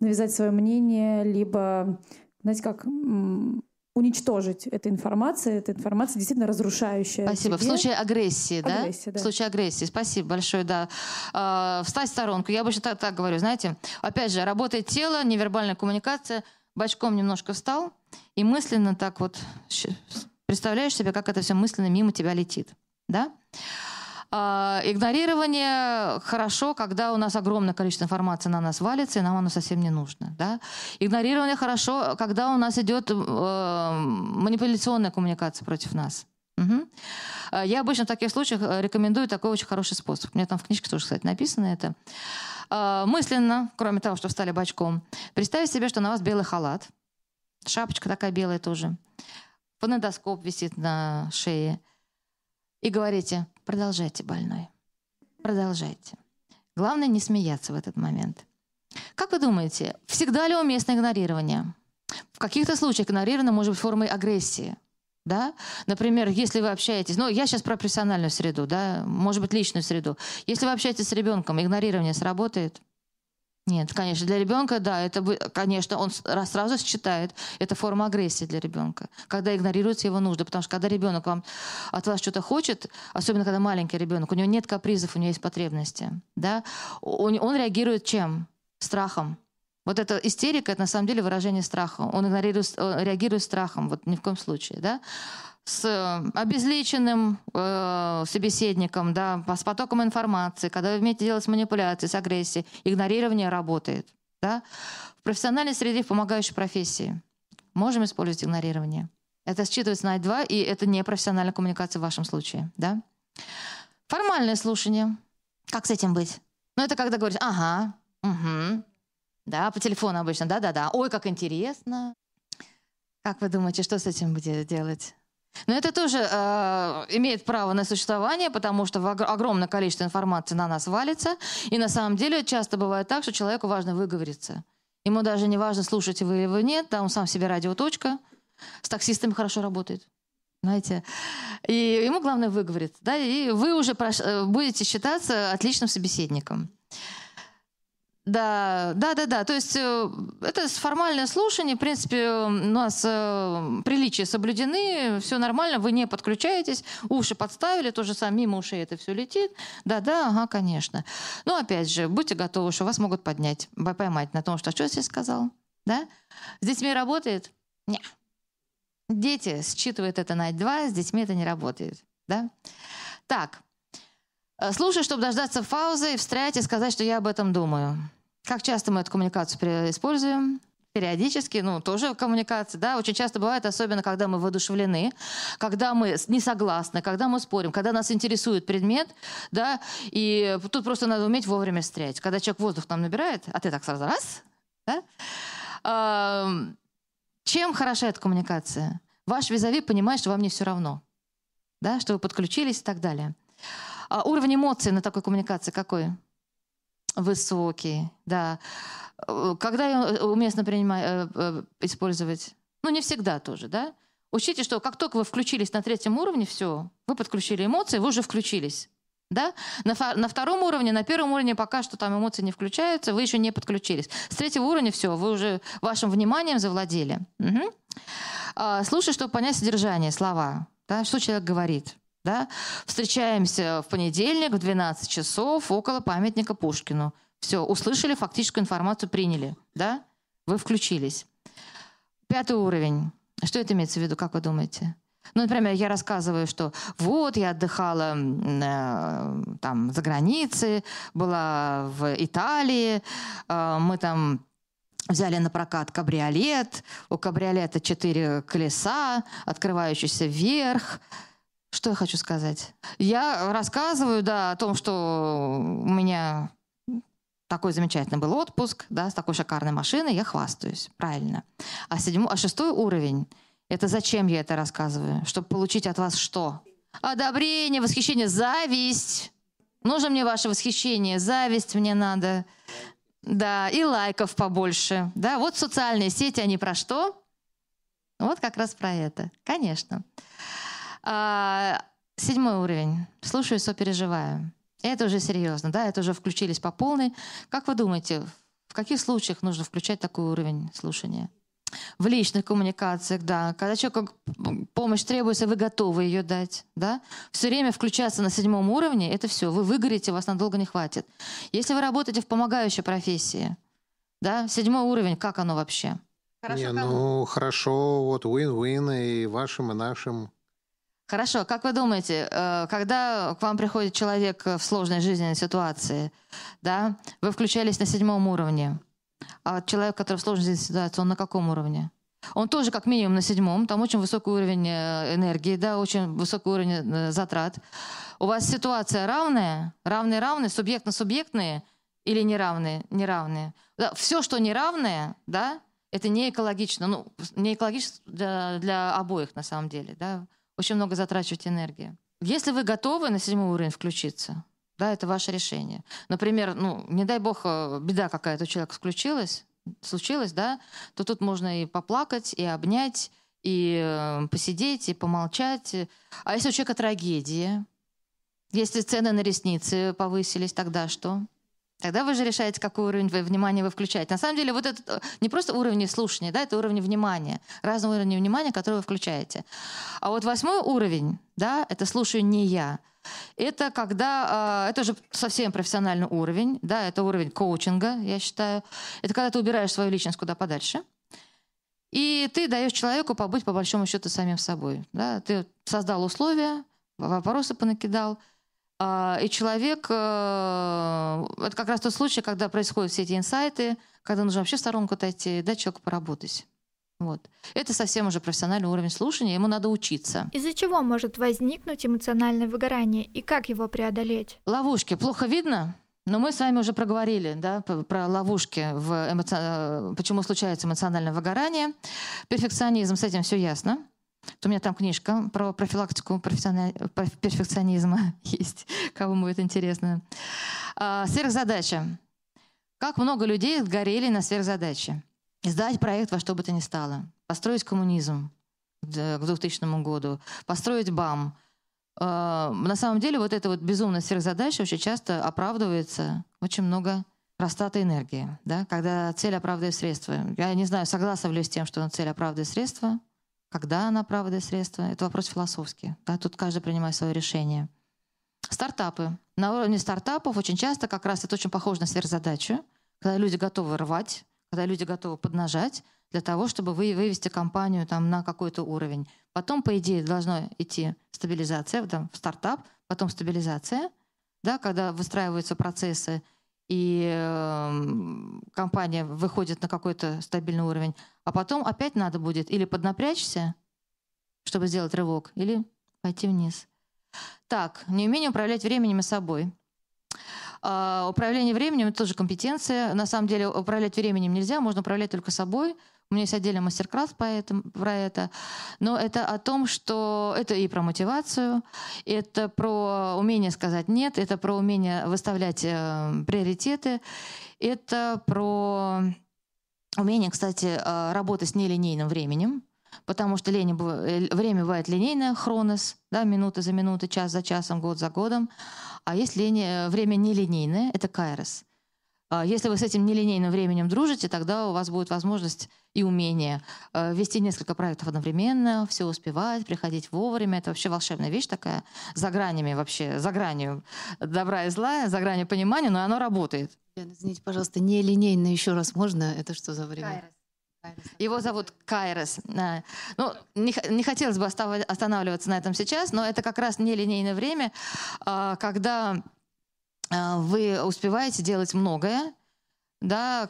навязать свое мнение, либо, знаете, как м- уничтожить эту информацию, эта информация действительно разрушающая. Спасибо. Тебе. В случае агрессии, агрессия, да? да? В случае агрессии. Спасибо большое, да. Э, встать в сторонку. Я обычно так, так говорю, знаете. Опять же, работает тело, невербальная коммуникация. Бочком немножко встал и мысленно так вот... Представляешь себе, как это все мысленно мимо тебя летит. Да? Игнорирование хорошо, когда у нас огромное количество информации на нас валится, и нам оно совсем не нужно. Да? Игнорирование хорошо, когда у нас идет э, манипуляционная коммуникация против нас. Угу. Я обычно в таких случаях рекомендую такой очень хороший способ. У меня там в книжке тоже, кстати, написано это. Э, мысленно, кроме того, что встали бочком, представьте себе, что на вас белый халат, шапочка такая белая тоже, фонендоскоп висит на шее. И говорите, продолжайте, больной. Продолжайте. Главное не смеяться в этот момент. Как вы думаете, всегда ли уместно игнорирование? В каких-то случаях игнорирование может быть формой агрессии. Да? Например, если вы общаетесь... Ну, я сейчас про профессиональную среду, да, может быть, личную среду. Если вы общаетесь с ребенком, игнорирование сработает? Нет, конечно, для ребенка, да, это, конечно, он сразу считает, это форма агрессии для ребенка, когда игнорируются его нужды, потому что когда ребенок вам, от вас что-то хочет, особенно когда маленький ребенок, у него нет капризов, у него есть потребности, да, он, он реагирует чем? Страхом. Вот эта истерика, это на самом деле выражение страха, он игнорирует, реагирует страхом, вот ни в коем случае, да. С обезличенным э, собеседником, да, с потоком информации, когда вы умеете делать с манипуляцией, с агрессией, игнорирование работает. Да? В профессиональной среде, в помогающей профессии можем использовать игнорирование. Это считывается на два, и это не профессиональная коммуникация в вашем случае. Да? Формальное слушание. Как с этим быть? Ну, это когда говоришь, ага, угу, да, по телефону обычно, да-да-да, ой, как интересно. Как вы думаете, что с этим будет делать? Но это тоже э, имеет право на существование, потому что огромное количество информации на нас валится. И на самом деле часто бывает так, что человеку важно выговориться. Ему даже не важно, слушаете вы его или нет. Да, он сам себе радиоточка. С таксистами хорошо работает. Знаете? И ему главное выговориться. Да? И вы уже будете считаться отличным собеседником. Да, да, да, да. То есть это формальное слушание. В принципе, у нас приличия соблюдены, все нормально, вы не подключаетесь, уши подставили, то же самое, мимо ушей это все летит. Да, да, ага, конечно. Но опять же, будьте готовы, что вас могут поднять, поймать на том, что, а что я здесь сказал? Да? С детьми работает? Нет. Дети считывают это на два, с детьми это не работает. Да? Так. Слушай, чтобы дождаться паузы и встрять и сказать, что я об этом думаю. Как часто мы эту коммуникацию используем? Периодически, ну, тоже коммуникация, да, очень часто бывает, особенно когда мы воодушевлены, когда мы не согласны, когда мы спорим, когда нас интересует предмет, да, и тут просто надо уметь вовремя встрять. Когда человек воздух нам набирает, а ты так сразу раз, да? А, чем хороша эта коммуникация? Ваш визави понимает, что вам не все равно, да, что вы подключились и так далее. А уровень эмоций на такой коммуникации какой? Высокий, да. Когда ее уместно принимать, использовать? Ну, не всегда тоже, да? Учтите, что как только вы включились на третьем уровне, все, вы подключили эмоции, вы уже включились, да? На, на втором уровне, на первом уровне пока что там эмоции не включаются, вы еще не подключились. С третьего уровня все, вы уже вашим вниманием завладели. Угу. А, слушай, чтобы понять содержание, слова, да? Что человек говорит. Да? Встречаемся в понедельник в двенадцать часов около памятника Пушкину. Все, услышали фактическую информацию, приняли. Да? Вы включились. Пятый уровень. Что это имеется в виду, как вы думаете? Ну, например, я рассказываю, что вот я отдыхала э, там, за границей, была в Италии, э, мы там... Взяли на прокат кабриолет, у кабриолета четыре колеса, открывающийся вверх. Что я хочу сказать? Я рассказываю, да, о том, что у меня такой замечательный был отпуск, да, с такой шикарной машиной, я хвастаюсь, правильно. А, седьмой, а шестой уровень, это зачем я это рассказываю? Чтобы получить от вас что? Одобрение, восхищение, зависть. Нужно мне ваше восхищение, зависть мне надо. Да, и лайков побольше. Да, вот социальные сети, они про что? Вот как раз про это, конечно. А, седьмой уровень. Слушаю, сопереживаю. Это уже серьезно, да, это уже включились по полной. Как вы думаете, в каких случаях нужно включать такой уровень слушания? В личных коммуникациях, да. Когда человеку помощь требуется, вы готовы ее дать, да. Все время включаться на седьмом уровне, это все. Вы выгорите, вас надолго не хватит. Если вы работаете в помогающей профессии, да, седьмой уровень, как оно вообще? Хорошо, не, ну, хорошо, вот win-win и вашим, и нашим. Хорошо, как вы думаете, когда к вам приходит человек в сложной жизненной ситуации, да, вы включались на седьмом уровне, а человек, который в сложной ситуации, он на каком уровне? Он тоже как минимум на седьмом, там очень высокий уровень энергии, да, очень высокий уровень затрат. У вас ситуация равная, равные-равные, субъектно-субъектные или неравные? Неравные. Да, все, что неравное, да, это не экологично. Ну, не экологично для, для обоих на самом деле. Да. Очень много затрачивать энергии. Если вы готовы на седьмой уровень включиться, да, это ваше решение. Например, ну, не дай бог, беда какая-то у человека включилась, случилась, да, то тут можно и поплакать, и обнять, и посидеть, и помолчать. А если у человека трагедия, если цены на ресницы повысились, тогда что? Тогда вы же решаете, какой уровень вы, внимания вы включаете. На самом деле, вот это не просто уровни слушания, да, это уровни внимания, разные уровни внимания, которые вы включаете. А вот восьмой уровень, да, это слушаю не я. Это когда, это уже совсем профессиональный уровень, да, это уровень коучинга, я считаю. Это когда ты убираешь свою личность куда подальше, и ты даешь человеку побыть по большому счету самим собой. Да. Ты создал условия, вопросы понакидал. И человек, это как раз тот случай, когда происходят все эти инсайты, когда нужно вообще в сторонку отойти и дать человеку поработать. Вот. Это совсем уже профессиональный уровень слушания, ему надо учиться. Из-за чего может возникнуть эмоциональное выгорание и как его преодолеть? Ловушки. Плохо видно? Но мы с вами уже проговорили, да, про ловушки, в эмоци... почему случается эмоциональное выгорание. Перфекционизм, с этим все ясно. У меня там книжка про профилактику перфекционизма есть, кому будет интересно. Сверхзадача. Как много людей сгорели на сверхзадаче. Сдать проект во что бы то ни стало. Построить коммунизм к двухтысячному году. Построить БАМ. На самом деле вот эта вот безумная сверхзадача очень часто оправдывается очень много растраты энергии. Да? Когда цель оправдывает средства. Я не знаю, согласна ли с тем, что цель оправдывает средства. Когда она правда и средства? Это вопрос философский. Да? Тут каждый принимает свое решение. Стартапы. На уровне стартапов очень часто как раз это очень похоже на сверхзадачу, когда люди готовы рвать, когда люди готовы поднажать для того, чтобы вы вывести компанию там, на какой-то уровень. Потом, по идее, должна идти стабилизация, там, в стартап, потом стабилизация, да, когда выстраиваются процессы и компания выходит на какой-то стабильный уровень, а потом опять надо будет или поднапрячься, чтобы сделать рывок, или пойти вниз. Так, неумение управлять временем и собой. Uh, управление временем — это тоже компетенция. На самом деле управлять временем нельзя, можно управлять только собой. У меня есть отдельный мастер-класс по этому, про это. Но это о том, что это и про мотивацию, это про умение сказать «нет», это про умение выставлять э, приоритеты, это про умение, кстати, э, работать с нелинейным временем, потому что лень, время бывает линейное, хронос, да, минута за минутой, час за часом, год за годом. А есть лень, время нелинейное, это кайрос. Если вы с этим нелинейным временем дружите, тогда у вас будет возможность и умение вести несколько проектов одновременно, все успевать, приходить вовремя. Это вообще волшебная вещь такая, за гранями вообще, за гранью добра и зла, за гранью понимания, но оно работает. Лена, извините, пожалуйста, нелинейно еще раз можно? Это что за время? Кайрос. Его зовут кайрос. Ну, не хотелось бы останавливаться на этом сейчас, но это как раз нелинейное время, когда вы успеваете делать многое, да,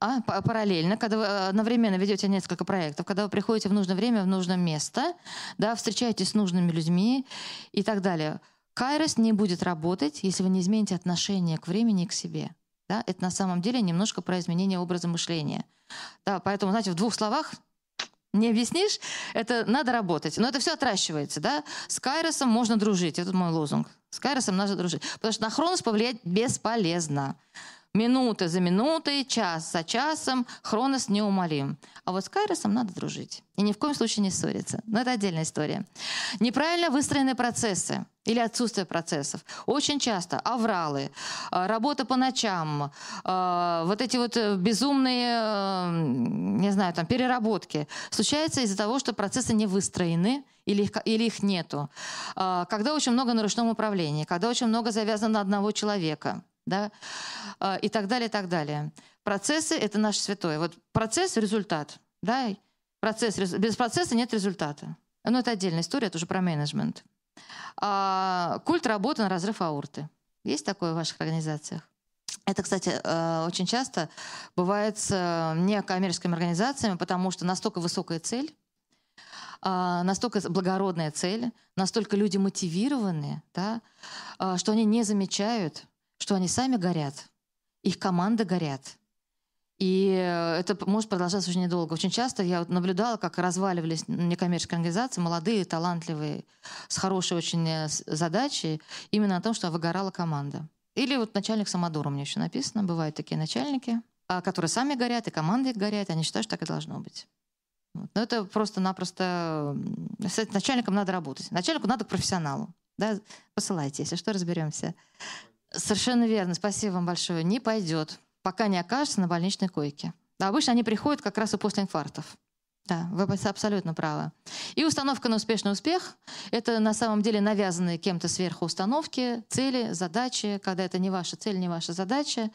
а, параллельно, когда вы одновременно ведете несколько проектов, когда вы приходите в нужное время, в нужное место, да, встречаетесь с нужными людьми и так далее. Кайрос не будет работать, если вы не измените отношение к времени и к себе. Да, это на самом деле немножко про изменение образа мышления. Да, поэтому, знаете, в двух словах не объяснишь, это надо работать. Но это все отращивается. Да? С кайросом можно дружить. Это мой лозунг. С кайросом надо дружить. Потому что на хронос повлиять бесполезно. Минута за минутой, час за часом, хронос неумолим. А вот с кайросом надо дружить. И ни в коем случае не ссориться. Но это отдельная история. Неправильно выстроенные процессы или отсутствие процессов. Очень часто авралы, работа по ночам, вот эти вот безумные, не знаю, там, переработки случаются из-за того, что процессы не выстроены или их, или их нету. Когда очень много на ручном управлении, когда очень много завязано на одного человека, да, и так далее, и так далее. Процессы — это наше святое. Вот процесс — результат. Да? Процесс, без процесса нет результата. Но это отдельная история, это уже про менеджмент. А, культ работы на разрыв аорты. Есть такое в ваших организациях? Это, кстати, очень часто бывает с некоммерческими организациями, потому что настолько высокая цель, настолько благородная цель, настолько люди мотивированы, да, что они не замечают, что они сами горят, их команды горят. И это может продолжаться очень недолго. Очень часто я вот наблюдала, как разваливались некоммерческие организации, молодые, талантливые, с хорошей очень задачей, именно о том, что выгорала команда. Или вот начальник самодур, у меня еще написано. Бывают такие начальники, которые сами горят, и команды их горят, и они считают, что так и должно быть. Вот. Но это просто-напросто... С этим начальником надо работать. Начальнику надо к профессионалу. Да? Посылайте, если что, разберемся. Совершенно верно, спасибо вам большое. Не пойдет, пока не окажется на больничной койке. Да, обычно они приходят как раз и после инфарктов. Да, вы абсолютно правы. И установка на успешный успех — это на самом деле навязанные кем-то сверху установки, цели, задачи. Когда это не ваша цель, не ваша задача,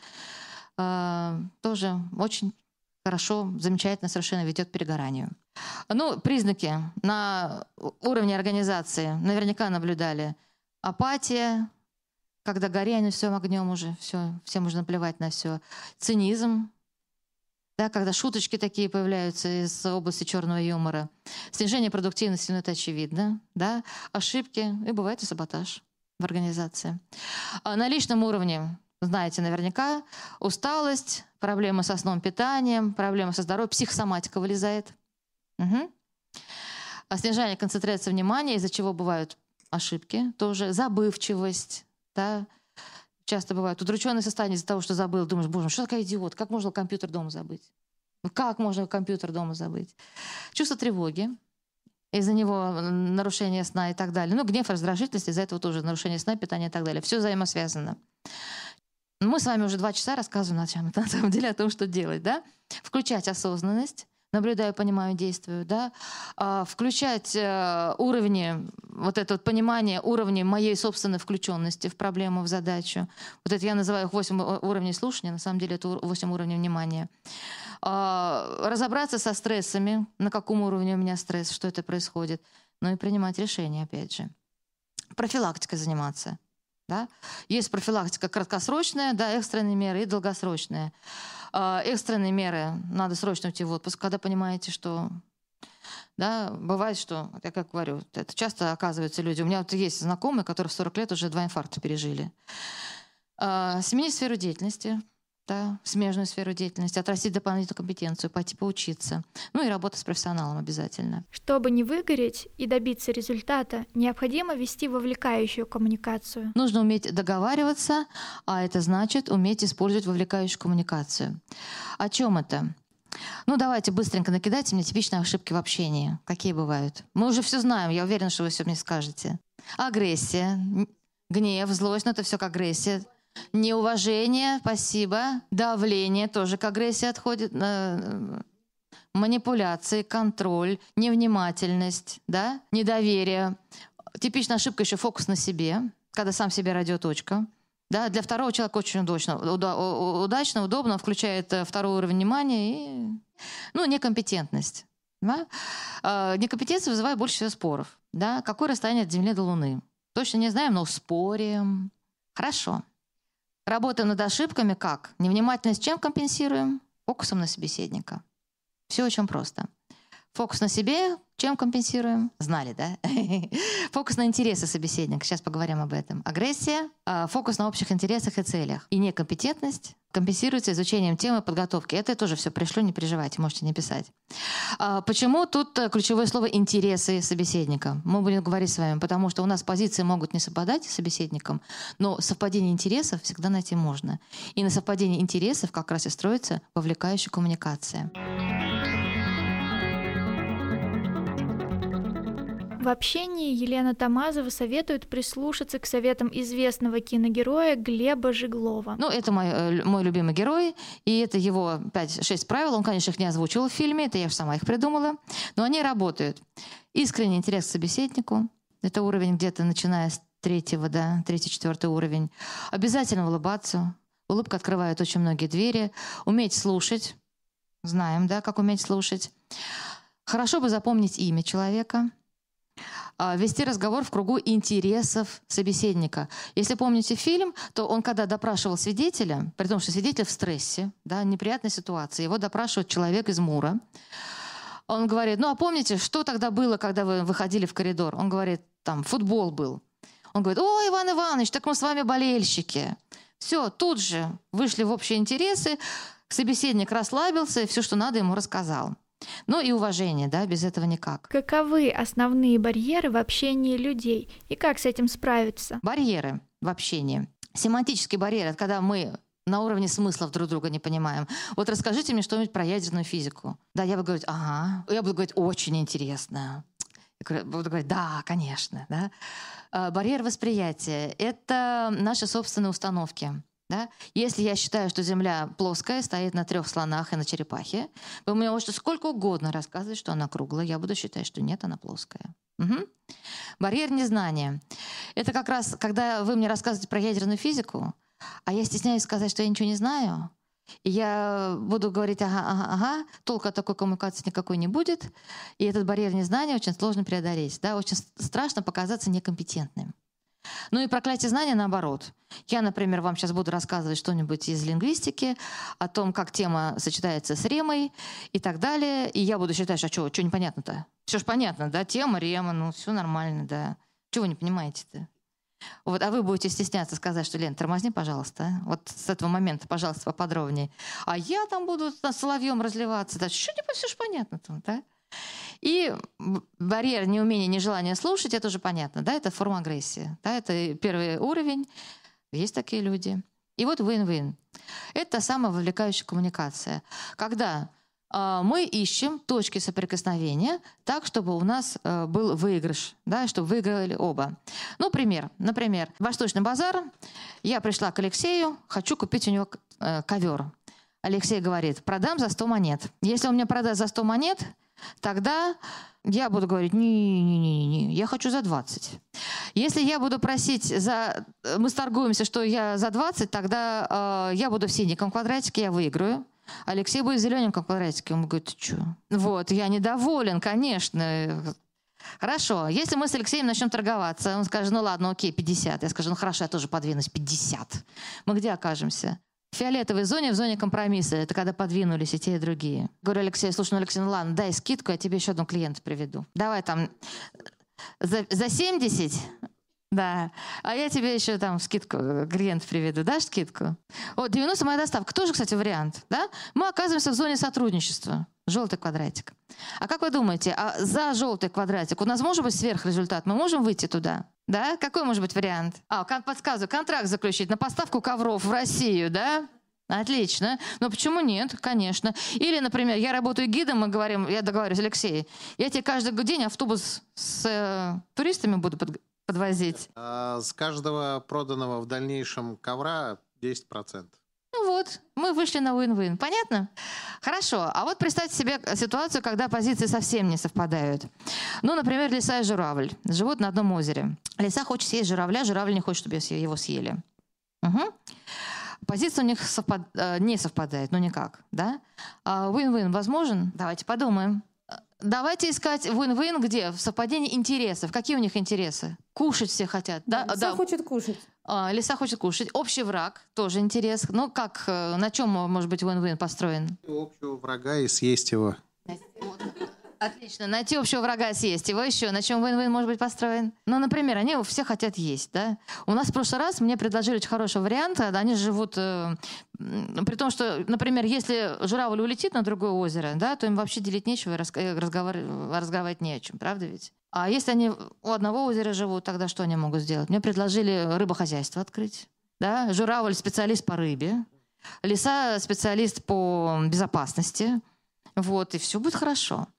э, тоже очень хорошо, замечательно совершенно ведет к перегоранию. Ну, признаки на уровне организации наверняка наблюдали. Апатия, когда горянет всем огнем уже, все, всем можно плевать на все. Цинизм, да, когда шуточки такие появляются из области черного юмора. Снижение продуктивности, ну это очевидно. Да? Ошибки, и бывает и саботаж в организации. А на личном уровне, знаете наверняка, усталость, проблемы со сном, питанием, проблемы со здоровьем, психосоматика вылезает. Угу. А снижение концентрации внимания, из-за чего бывают ошибки тоже. Забывчивость. Да, часто бывает удрученное состояние из-за того, что забыл, думаешь, боже, что такая идиот, как можно компьютер дома забыть? Как можно компьютер дома забыть? Чувство тревоги, из-за него нарушение сна и так далее. Ну, гнев, раздражительность, из-за этого тоже нарушение сна, питания и так далее. Все взаимосвязано. Мы с вами уже два часа рассказываем на самом деле о том, что делать, да? Включать осознанность. Наблюдаю, понимаю, действую, да, включать уровни, вот это вот понимание уровней моей собственной включенности в проблему, в задачу. Вот это я называю их восемь уровней слушания, на самом деле это восемь уровней внимания. Разобраться со стрессами, на каком уровне у меня стресс, что это происходит, ну и принимать решения, опять же. Профилактикой заниматься. Да? Есть профилактика краткосрочная, да, экстренные меры и долгосрочные. Э, экстренные меры надо срочно уйти в отпуск, когда понимаете, что... Да, бывает, что, я как говорю, это часто оказываются люди. У меня вот есть знакомые, которые в сорок лет уже два инфаркта пережили. Э, сменить сферу деятельности, да, смежную сферу деятельности, отрастить дополнительную компетенцию, пойти поучиться. Ну и работа с профессионалом обязательно. Чтобы не выгореть и добиться результата, необходимо вести вовлекающую коммуникацию. Нужно уметь договариваться, а это значит уметь использовать вовлекающую коммуникацию. О чем это? Ну, давайте быстренько накидайте мне типичные ошибки в общении. Какие бывают? Мы уже все знаем, я уверена, что вы все мне скажете. Агрессия, гнев, злость, но это все к агрессии. Неуважение, спасибо. Давление тоже к агрессии отходит. Манипуляции, контроль, невнимательность, да? Недоверие. Типичная ошибка еще фокус на себе, когда сам себе радиоточка. Да, для второго человека очень удачно, удачно, удобно, включает второй уровень внимания и, ну, некомпетентность. Да? Некомпетенция вызывает больше всего споров. Да? Какое расстояние от Земли до Луны? Точно не знаем, но спорим. Хорошо. Работаем над ошибками как? Невнимательность чем компенсируем? Фокусом на собеседника. Все очень просто. Фокус на себе чем компенсируем? Знали, да? Фокус на интересы собеседника. Сейчас поговорим об этом. Агрессия, фокус на общих интересах и целях. И некомпетентность компенсируется изучением темы подготовки. Это я тоже все пришлю, не переживайте, можете не писать. Почему тут ключевое слово «интересы собеседника»? Мы будем говорить с вами, потому что у нас позиции могут не совпадать с собеседником, но совпадение интересов всегда найти можно. И на совпадение интересов как раз и строится вовлекающая коммуникация. В общении Елена Тамазова советует прислушаться к советам известного киногероя Глеба Жиглова. Ну, это мой, мой любимый герой, и это его пять-шесть правил. Он, конечно, их не озвучивал в фильме, это я же сама их придумала, но они работают. Искренний интерес к собеседнику. Это уровень где-то начиная с третьего, да, третий-четвертый уровень. Обязательно улыбаться. Улыбка открывает очень многие двери. Уметь слушать. Знаем, да, как уметь слушать. Хорошо бы запомнить имя человека. Вести разговор в кругу интересов собеседника. Если помните фильм, то он, когда допрашивал свидетеля, при том, что свидетель в стрессе, да, неприятной ситуации, его допрашивает человек из МУРа. Он говорит, ну а помните, что тогда было, когда вы выходили в коридор? Он говорит, там, футбол был. Он говорит, о, Иван Иванович, так мы с вами болельщики. Все, тут же вышли в общие интересы, собеседник расслабился и все, что надо, ему рассказал. Ну и уважение, да, без этого никак. Каковы основные барьеры в общении людей и как с этим справиться? Барьеры в общении. Семантические барьеры, это когда мы на уровне смыслов друг друга не понимаем. Вот расскажите мне что-нибудь про ядерную физику. Да, я буду говорить, ага. Я буду говорить, очень интересно. Я буду говорить, да, конечно. Да? Барьер восприятия — это наши собственные установки. Да? Если я считаю, что Земля плоская, стоит на трех слонах и на черепахе, вы мне можете сколько угодно рассказывать, что она круглая, я буду считать, что нет, она плоская. Угу. Барьер незнания. Это как раз, когда вы мне рассказываете про ядерную физику, а я стесняюсь сказать, что я ничего не знаю, и я буду говорить «ага, ага, ага», толка от такой коммуникации никакой не будет, и этот барьер незнания очень сложно преодолеть. Да? Очень страшно показаться некомпетентным. Ну и проклятие знания наоборот. Я, например, вам сейчас буду рассказывать что-нибудь из лингвистики, о том, как тема сочетается с ремой и так далее. И я буду считать, а что, что непонятно-то? Все же понятно, да, тема, рема, ну все нормально, да. Чего вы не понимаете-то? Вот, а вы будете стесняться сказать, что, Лен, тормозни, пожалуйста. Вот с этого момента, пожалуйста, поподробнее. А я там буду соловьем разливаться. Да, что не все же понятно там, да? И барьер неумения, нежелания слушать, это уже понятно, да, это форма агрессии, да, это первый уровень, есть такие люди. И вот win-win. Это самая вовлекающая коммуникация, когда э, мы ищем точки соприкосновения так, чтобы у нас э, был выигрыш, да, чтобы выиграли оба. Ну, пример, например, Восточный базар, я пришла к Алексею, хочу купить у него э, ковер. Алексей говорит, продам за сто монет. Если он мне продаст за сто монет, тогда я буду говорить, не-не-не, я хочу за двадцать. Если я буду просить, за, мы сторгуемся, что я за двадцать, тогда э, я буду в синеньком квадратике, я выиграю. Алексей будет в зелененьком квадратике. Он говорит, ты что? Вот, я недоволен, конечно. Хорошо, если мы с Алексеем начнем торговаться, он скажет, ну ладно, окей, пятьдесят. Я скажу, ну хорошо, я тоже подвинусь, пятьдесят. Мы где окажемся? В фиолетовой зоне, в зоне компромисса. Это когда подвинулись и те, и другие. Говорю, Алексей, слушай, ну Алексей, ну ладно, дай скидку, я тебе еще одного клиента приведу. Давай там за, за семьдесят, да, а я тебе еще там скидку, клиент приведу. Дашь скидку? О, девяносто моя доставка. Тоже, кстати, вариант, да? Мы оказываемся в зоне сотрудничества. Желтый квадратик. А как вы думаете, а за желтый квадратик у нас может быть сверхрезультат? Мы можем выйти туда? Да? Какой может быть вариант? А, подсказываю, контракт заключить на поставку ковров в Россию, да? Отлично. Но почему нет? Конечно. Или, например, я работаю гидом, мы говорим, я договариваюсь, Алексей, я тебе каждый день автобус с э, туристами буду под, подвозить. А с каждого проданного в дальнейшем ковра десять процентов. Ну вот, мы вышли на win-win. Понятно? Хорошо. А вот представьте себе ситуацию, когда позиции совсем не совпадают. Ну, например, лиса и журавль живут на одном озере. Лиса хочет съесть журавля, журавль не хочет, чтобы его съели. Угу. Позиция у них совпад... не совпадает, ну никак. Да? Win-win возможен? Давайте подумаем. Давайте искать win-win где? В совпадении интересов. Какие у них интересы? Кушать все хотят. Да, да, лиса да. хочет кушать. А, лиса хочет кушать. Общий враг тоже интерес. Ну как, на чем может быть win-win построен? Общего врага и съесть его. Отлично. Найти общего врага и съесть его еще. На чем win-win может быть построен? Ну, например, они все хотят есть. Да? У нас в прошлый раз мне предложили очень хороший вариант. Они живут... При том, что, например, если журавль улетит на другое озеро, да, то им вообще делить нечего и разговаривать не о чем, правда ведь? А если они у одного озера живут, тогда что они могут сделать? Мне предложили рыбохозяйство открыть. Да? Журавль – специалист по рыбе, лиса – специалист по безопасности. Вот, и все будет хорошо.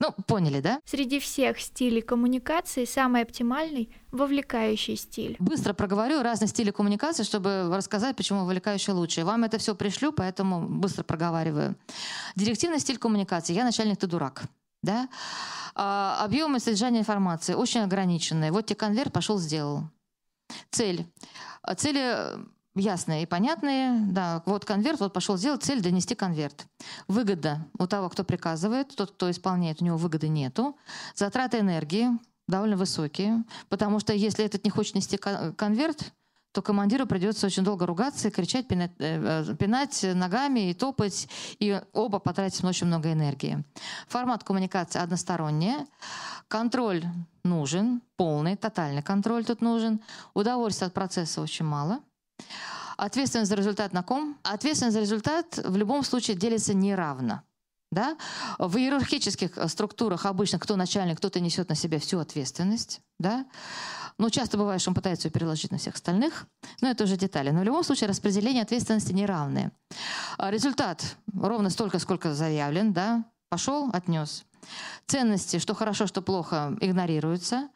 Ну, поняли, да? Среди всех стилей коммуникации самый оптимальный – вовлекающий стиль. Быстро проговорю разные стили коммуникации, чтобы рассказать, почему вовлекающий лучше. Вам это все пришлю, поэтому быстро проговариваю. Директивный стиль коммуникации. Я начальник, ты дурак. Да? А, объемы содержания информации очень ограниченные. Вот тебе конверт, пошел, сделал. Цель. Цели... Ясные и понятные. Да, вот конверт, вот пошел сделать, цель донести конверт. Выгода у того, кто приказывает, тот, кто исполняет, у него выгоды нету. Затраты энергии довольно высокие, потому что если этот не хочет нести конверт, то командиру придется очень долго ругаться, кричать, пинать, пинать ногами и топать, и оба потратят ночью много энергии. Формат коммуникации односторонний. Контроль нужен, полный, тотальный контроль тут нужен. Удовольствия от процесса очень мало. Ответственность за результат на ком? Ответственность за результат в любом случае делится неравно. Да? В иерархических структурах обычно кто начальник, кто-то несет на себя всю ответственность. Да? Но часто бывает, что он пытается ее переложить на всех остальных. Но это уже детали. Но в любом случае распределение ответственности неравное. Результат ровно столько, сколько заявлен. Да? Пошел, отнес. Ценности, что хорошо, что плохо, игнорируются.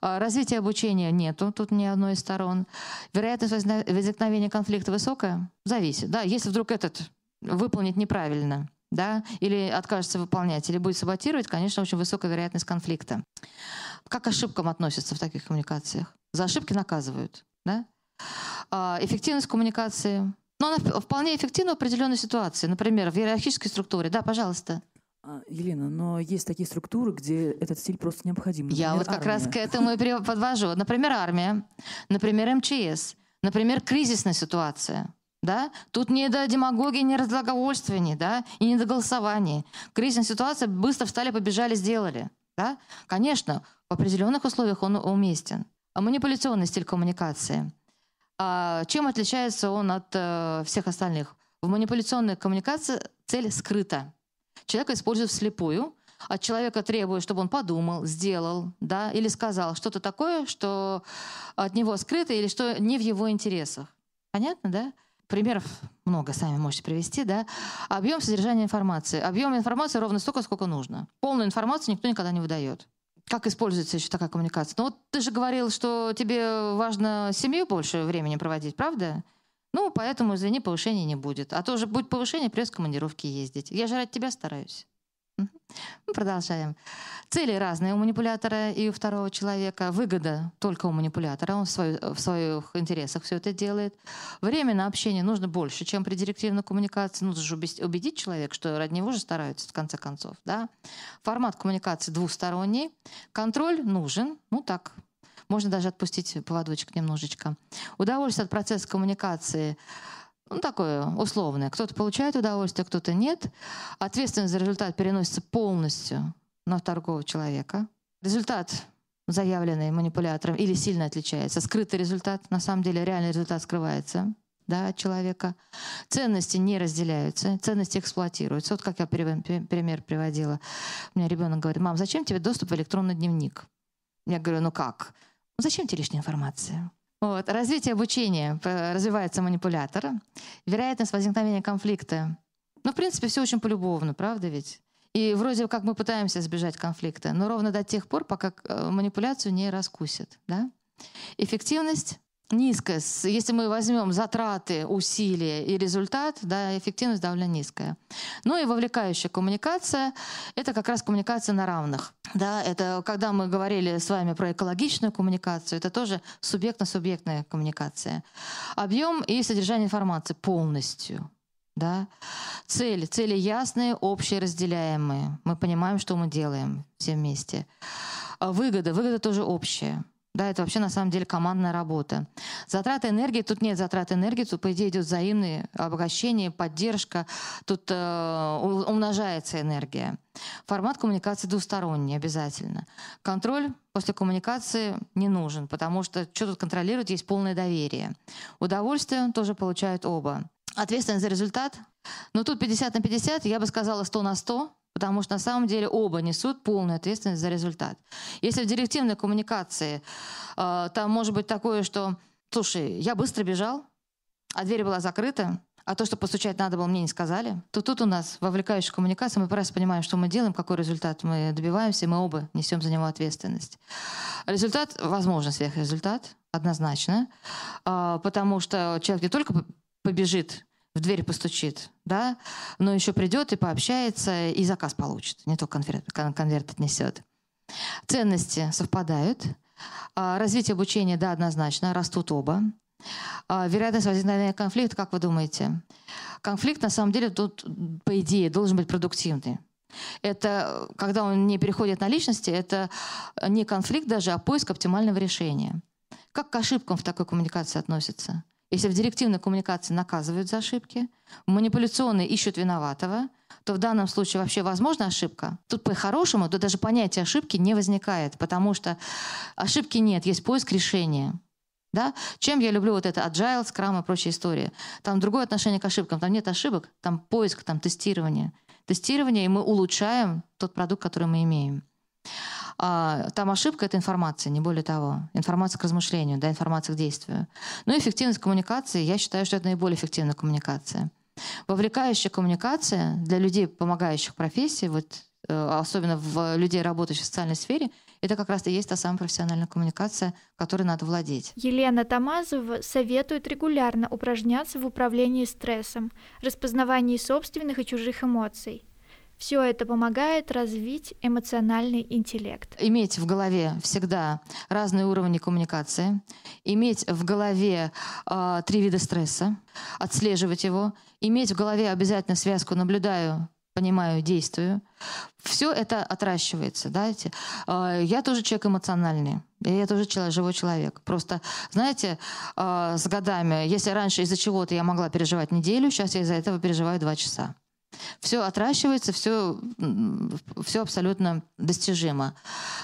Развития обучения нету, тут ни одной из сторон. Вероятность возникновения конфликта высокая? Зависит. Да, если вдруг этот выполнит неправильно, да, или откажется выполнять, или будет саботировать, конечно, очень высокая вероятность конфликта. Как к ошибкам относятся в таких коммуникациях? За ошибки наказывают. Да? Эффективность коммуникации. Но она вполне эффективна в определенной ситуации. Например, в иерархической структуре. Да, пожалуйста. Елена, но есть такие структуры, где этот стиль просто необходим. Например, я вот как армия. Раз к этому и подвожу. Например, армия, например, эм че эс, например, кризисная ситуация. Да? Тут не до демагогии, не до разглагольствований, да? И не до голосования. Кризисная ситуация, быстро встали, побежали, сделали. Да? Конечно, в определенных условиях он уместен. А манипуляционный стиль коммуникации. А чем отличается он от всех остальных? В манипуляционной коммуникации цель скрыта. Человека используют вслепую, от человека требуют, чтобы он подумал, сделал, да, или сказал что-то такое, что от него скрыто или что не в его интересах. Понятно, да? Примеров много, сами можете привести, да? Объем содержания информации. Объем информации ровно столько, сколько нужно. Полную информацию никто никогда не выдает. Как используется еще такая коммуникация? Ну вот ты же говорил, что тебе важно семью больше времени проводить, правда? Ну, поэтому, извини, повышения не будет. А то же будет повышение, придется в командировки ездить. Я же ради тебя стараюсь. Угу. Мы продолжаем. Цели разные у манипулятора и у второго человека. Выгода только у манипулятора. Он в, свой, в своих интересах все это делает. Время на общение нужно больше, чем при директивной коммуникации. Нужно же убедить человека, что ради него же стараются, в конце концов. Да? Формат коммуникации двусторонний. Контроль нужен. Ну так, можно даже отпустить поводочек немножечко. Удовольствие от процесса коммуникации – ну, такое условное. Кто-то получает удовольствие, кто-то нет. Ответственность за результат переносится полностью на второго человека. Результат, заявленный манипулятором, или сильно отличается. Скрытый результат, на самом деле, реальный результат скрывается, да, от человека. Ценности не разделяются, ценности эксплуатируются. Вот как я пример приводила. У меня ребенок говорит: мам, зачем тебе доступ в электронный дневник? Я говорю: ну как? Зачем тебе лишняя информация? Вот. Развитие обучения. Развивается манипулятор. Вероятность возникновения конфликта. Ну, в принципе, все очень полюбовно, правда ведь? И вроде как мы пытаемся избежать конфликта, но ровно до тех пор, пока манипуляцию не раскусит. Да? Эффективность низкая. Если мы возьмем затраты, усилия и результат, да, эффективность довольно низкая. Ну и вовлекающая коммуникация — это как раз коммуникация на равных. Да, это когда мы говорили с вами про экологичную коммуникацию, это тоже субъектно-субъектная коммуникация. Объем и содержание информации полностью. Да? Цели. Цели ясные, общие, разделяемые. Мы понимаем, что мы делаем все вместе. Выгода. Выгода тоже общая. Да, это вообще на самом деле командная работа. Затраты энергии, тут нет затрат энергии, тут, по идее, идет взаимное обогащение, поддержка, тут э, умножается энергия. Формат коммуникации двусторонний обязательно. Контроль после коммуникации не нужен, потому что что тут контролировать, есть полное доверие. Удовольствие тоже получают оба. Ответственность за результат. Но тут пятьдесят на пятьдесят, я бы сказала сто на сто. Потому что на самом деле оба несут полную ответственность за результат. Если в директивной коммуникации э, там может быть такое, что: слушай, я быстро бежал, а дверь была закрыта, а то, что постучать надо было, мне не сказали, то тут у нас вовлекающая коммуникация, мы просто понимаем, что мы делаем, какой результат мы добиваемся, и мы оба несем за него ответственность. Результат, возможно, сверхрезультат, однозначно, э, потому что человек не только побежит, в дверь постучит, да, но еще придет и пообщается, и заказ получит, не только конверт, конверт отнесет. Ценности совпадают. Развитие обучения, да, однозначно, растут оба. Вероятность возникновения конфликта, как вы думаете? Конфликт, на самом деле, тут, по идее, должен быть продуктивный. Это, когда он не переходит на личности, это не конфликт даже, а поиск оптимального решения. Как к ошибкам в такой коммуникации относятся? Если в директивной коммуникации наказывают за ошибки, манипуляционные ищут виноватого, то в данном случае вообще возможна ошибка. Тут по-хорошему, то даже понятие ошибки не возникает, потому что ошибки нет, есть поиск решения. Да? Чем я люблю вот это Agile, Scrum и прочие истории? Там другое отношение к ошибкам, там нет ошибок, там поиск, там тестирование. Тестирование, и мы улучшаем тот продукт, который мы имеем. Там ошибка — это информация, не более того. Информация к размышлению, да, информация к действию. Но эффективность коммуникации, я считаю, что это наиболее эффективная коммуникация. Вовлекающая коммуникация для людей, помогающих профессии, вот, особенно в людей, работающих в социальной сфере, это как раз и есть та самая профессиональная коммуникация, которой надо владеть. Елена Тамазова советует регулярно упражняться в управлении стрессом, распознавании собственных и чужих эмоций. Все это помогает развить эмоциональный интеллект. Иметь в голове всегда разные уровни коммуникации, иметь в голове э, три вида стресса, отслеживать его, иметь в голове обязательно связку «наблюдаю», «понимаю», «действую». Все это отращивается. Да? Я тоже человек эмоциональный, я тоже человек, живой человек. Просто, знаете, с годами, если раньше из-за чего-то я могла переживать неделю, сейчас я из-за этого переживаю два часа. Все отращивается, все, все абсолютно достижимо.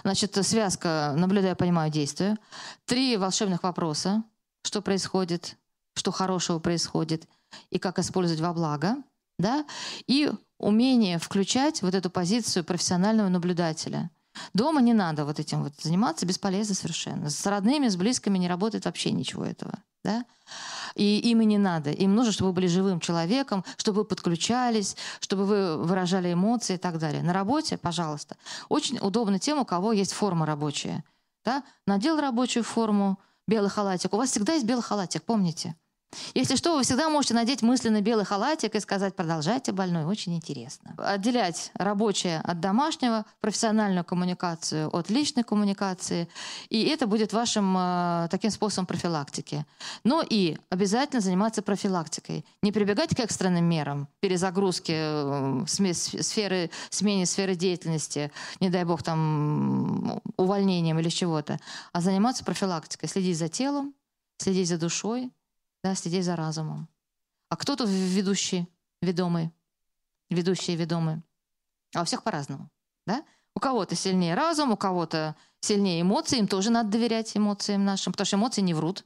Значит, связка «наблюдаю, понимаю, действую». Три волшебных вопроса. Что происходит, что хорошего происходит и как использовать во благо. Да? И умение включать вот эту позицию профессионального наблюдателя. Дома не надо вот этим вот заниматься, бесполезно совершенно. С родными, с близкими не работает вообще ничего этого. Да? И им и не надо. Им нужно, чтобы вы были живым человеком, чтобы вы подключались, чтобы вы выражали эмоции и так далее. На работе, пожалуйста. Очень удобно тем, у кого есть форма рабочая. Да? Надел рабочую форму, белый халатик. У вас всегда есть белый халатик, помните? Если что, вы всегда можете надеть мысленно белый халатик и сказать: продолжайте, больной, очень интересно. Отделять рабочее от домашнего, профессиональную коммуникацию от личной коммуникации, и это будет вашим э, таким способом профилактики. Но и обязательно заниматься профилактикой. Не прибегать к экстренным мерам, перезагрузке, э, сме, сферы, смене сферы деятельности, не дай бог там увольнением или чего-то, а заниматься профилактикой, следить за телом, следить за душой, да, следить за разумом. А кто-то ведущий, ведомый, ведущие, ведомые. А у всех по-разному. Да? У кого-то сильнее разум, у кого-то сильнее эмоции. Им тоже надо доверять, эмоциям нашим, потому что эмоции не врут.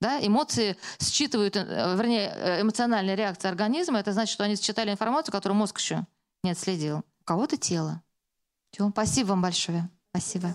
Да? Эмоции считывают, вернее, эмоциональная реакция организма. Это значит, что они считали информацию, которую мозг еще не отследил. У кого-то тело. Все, спасибо вам большое. Спасибо.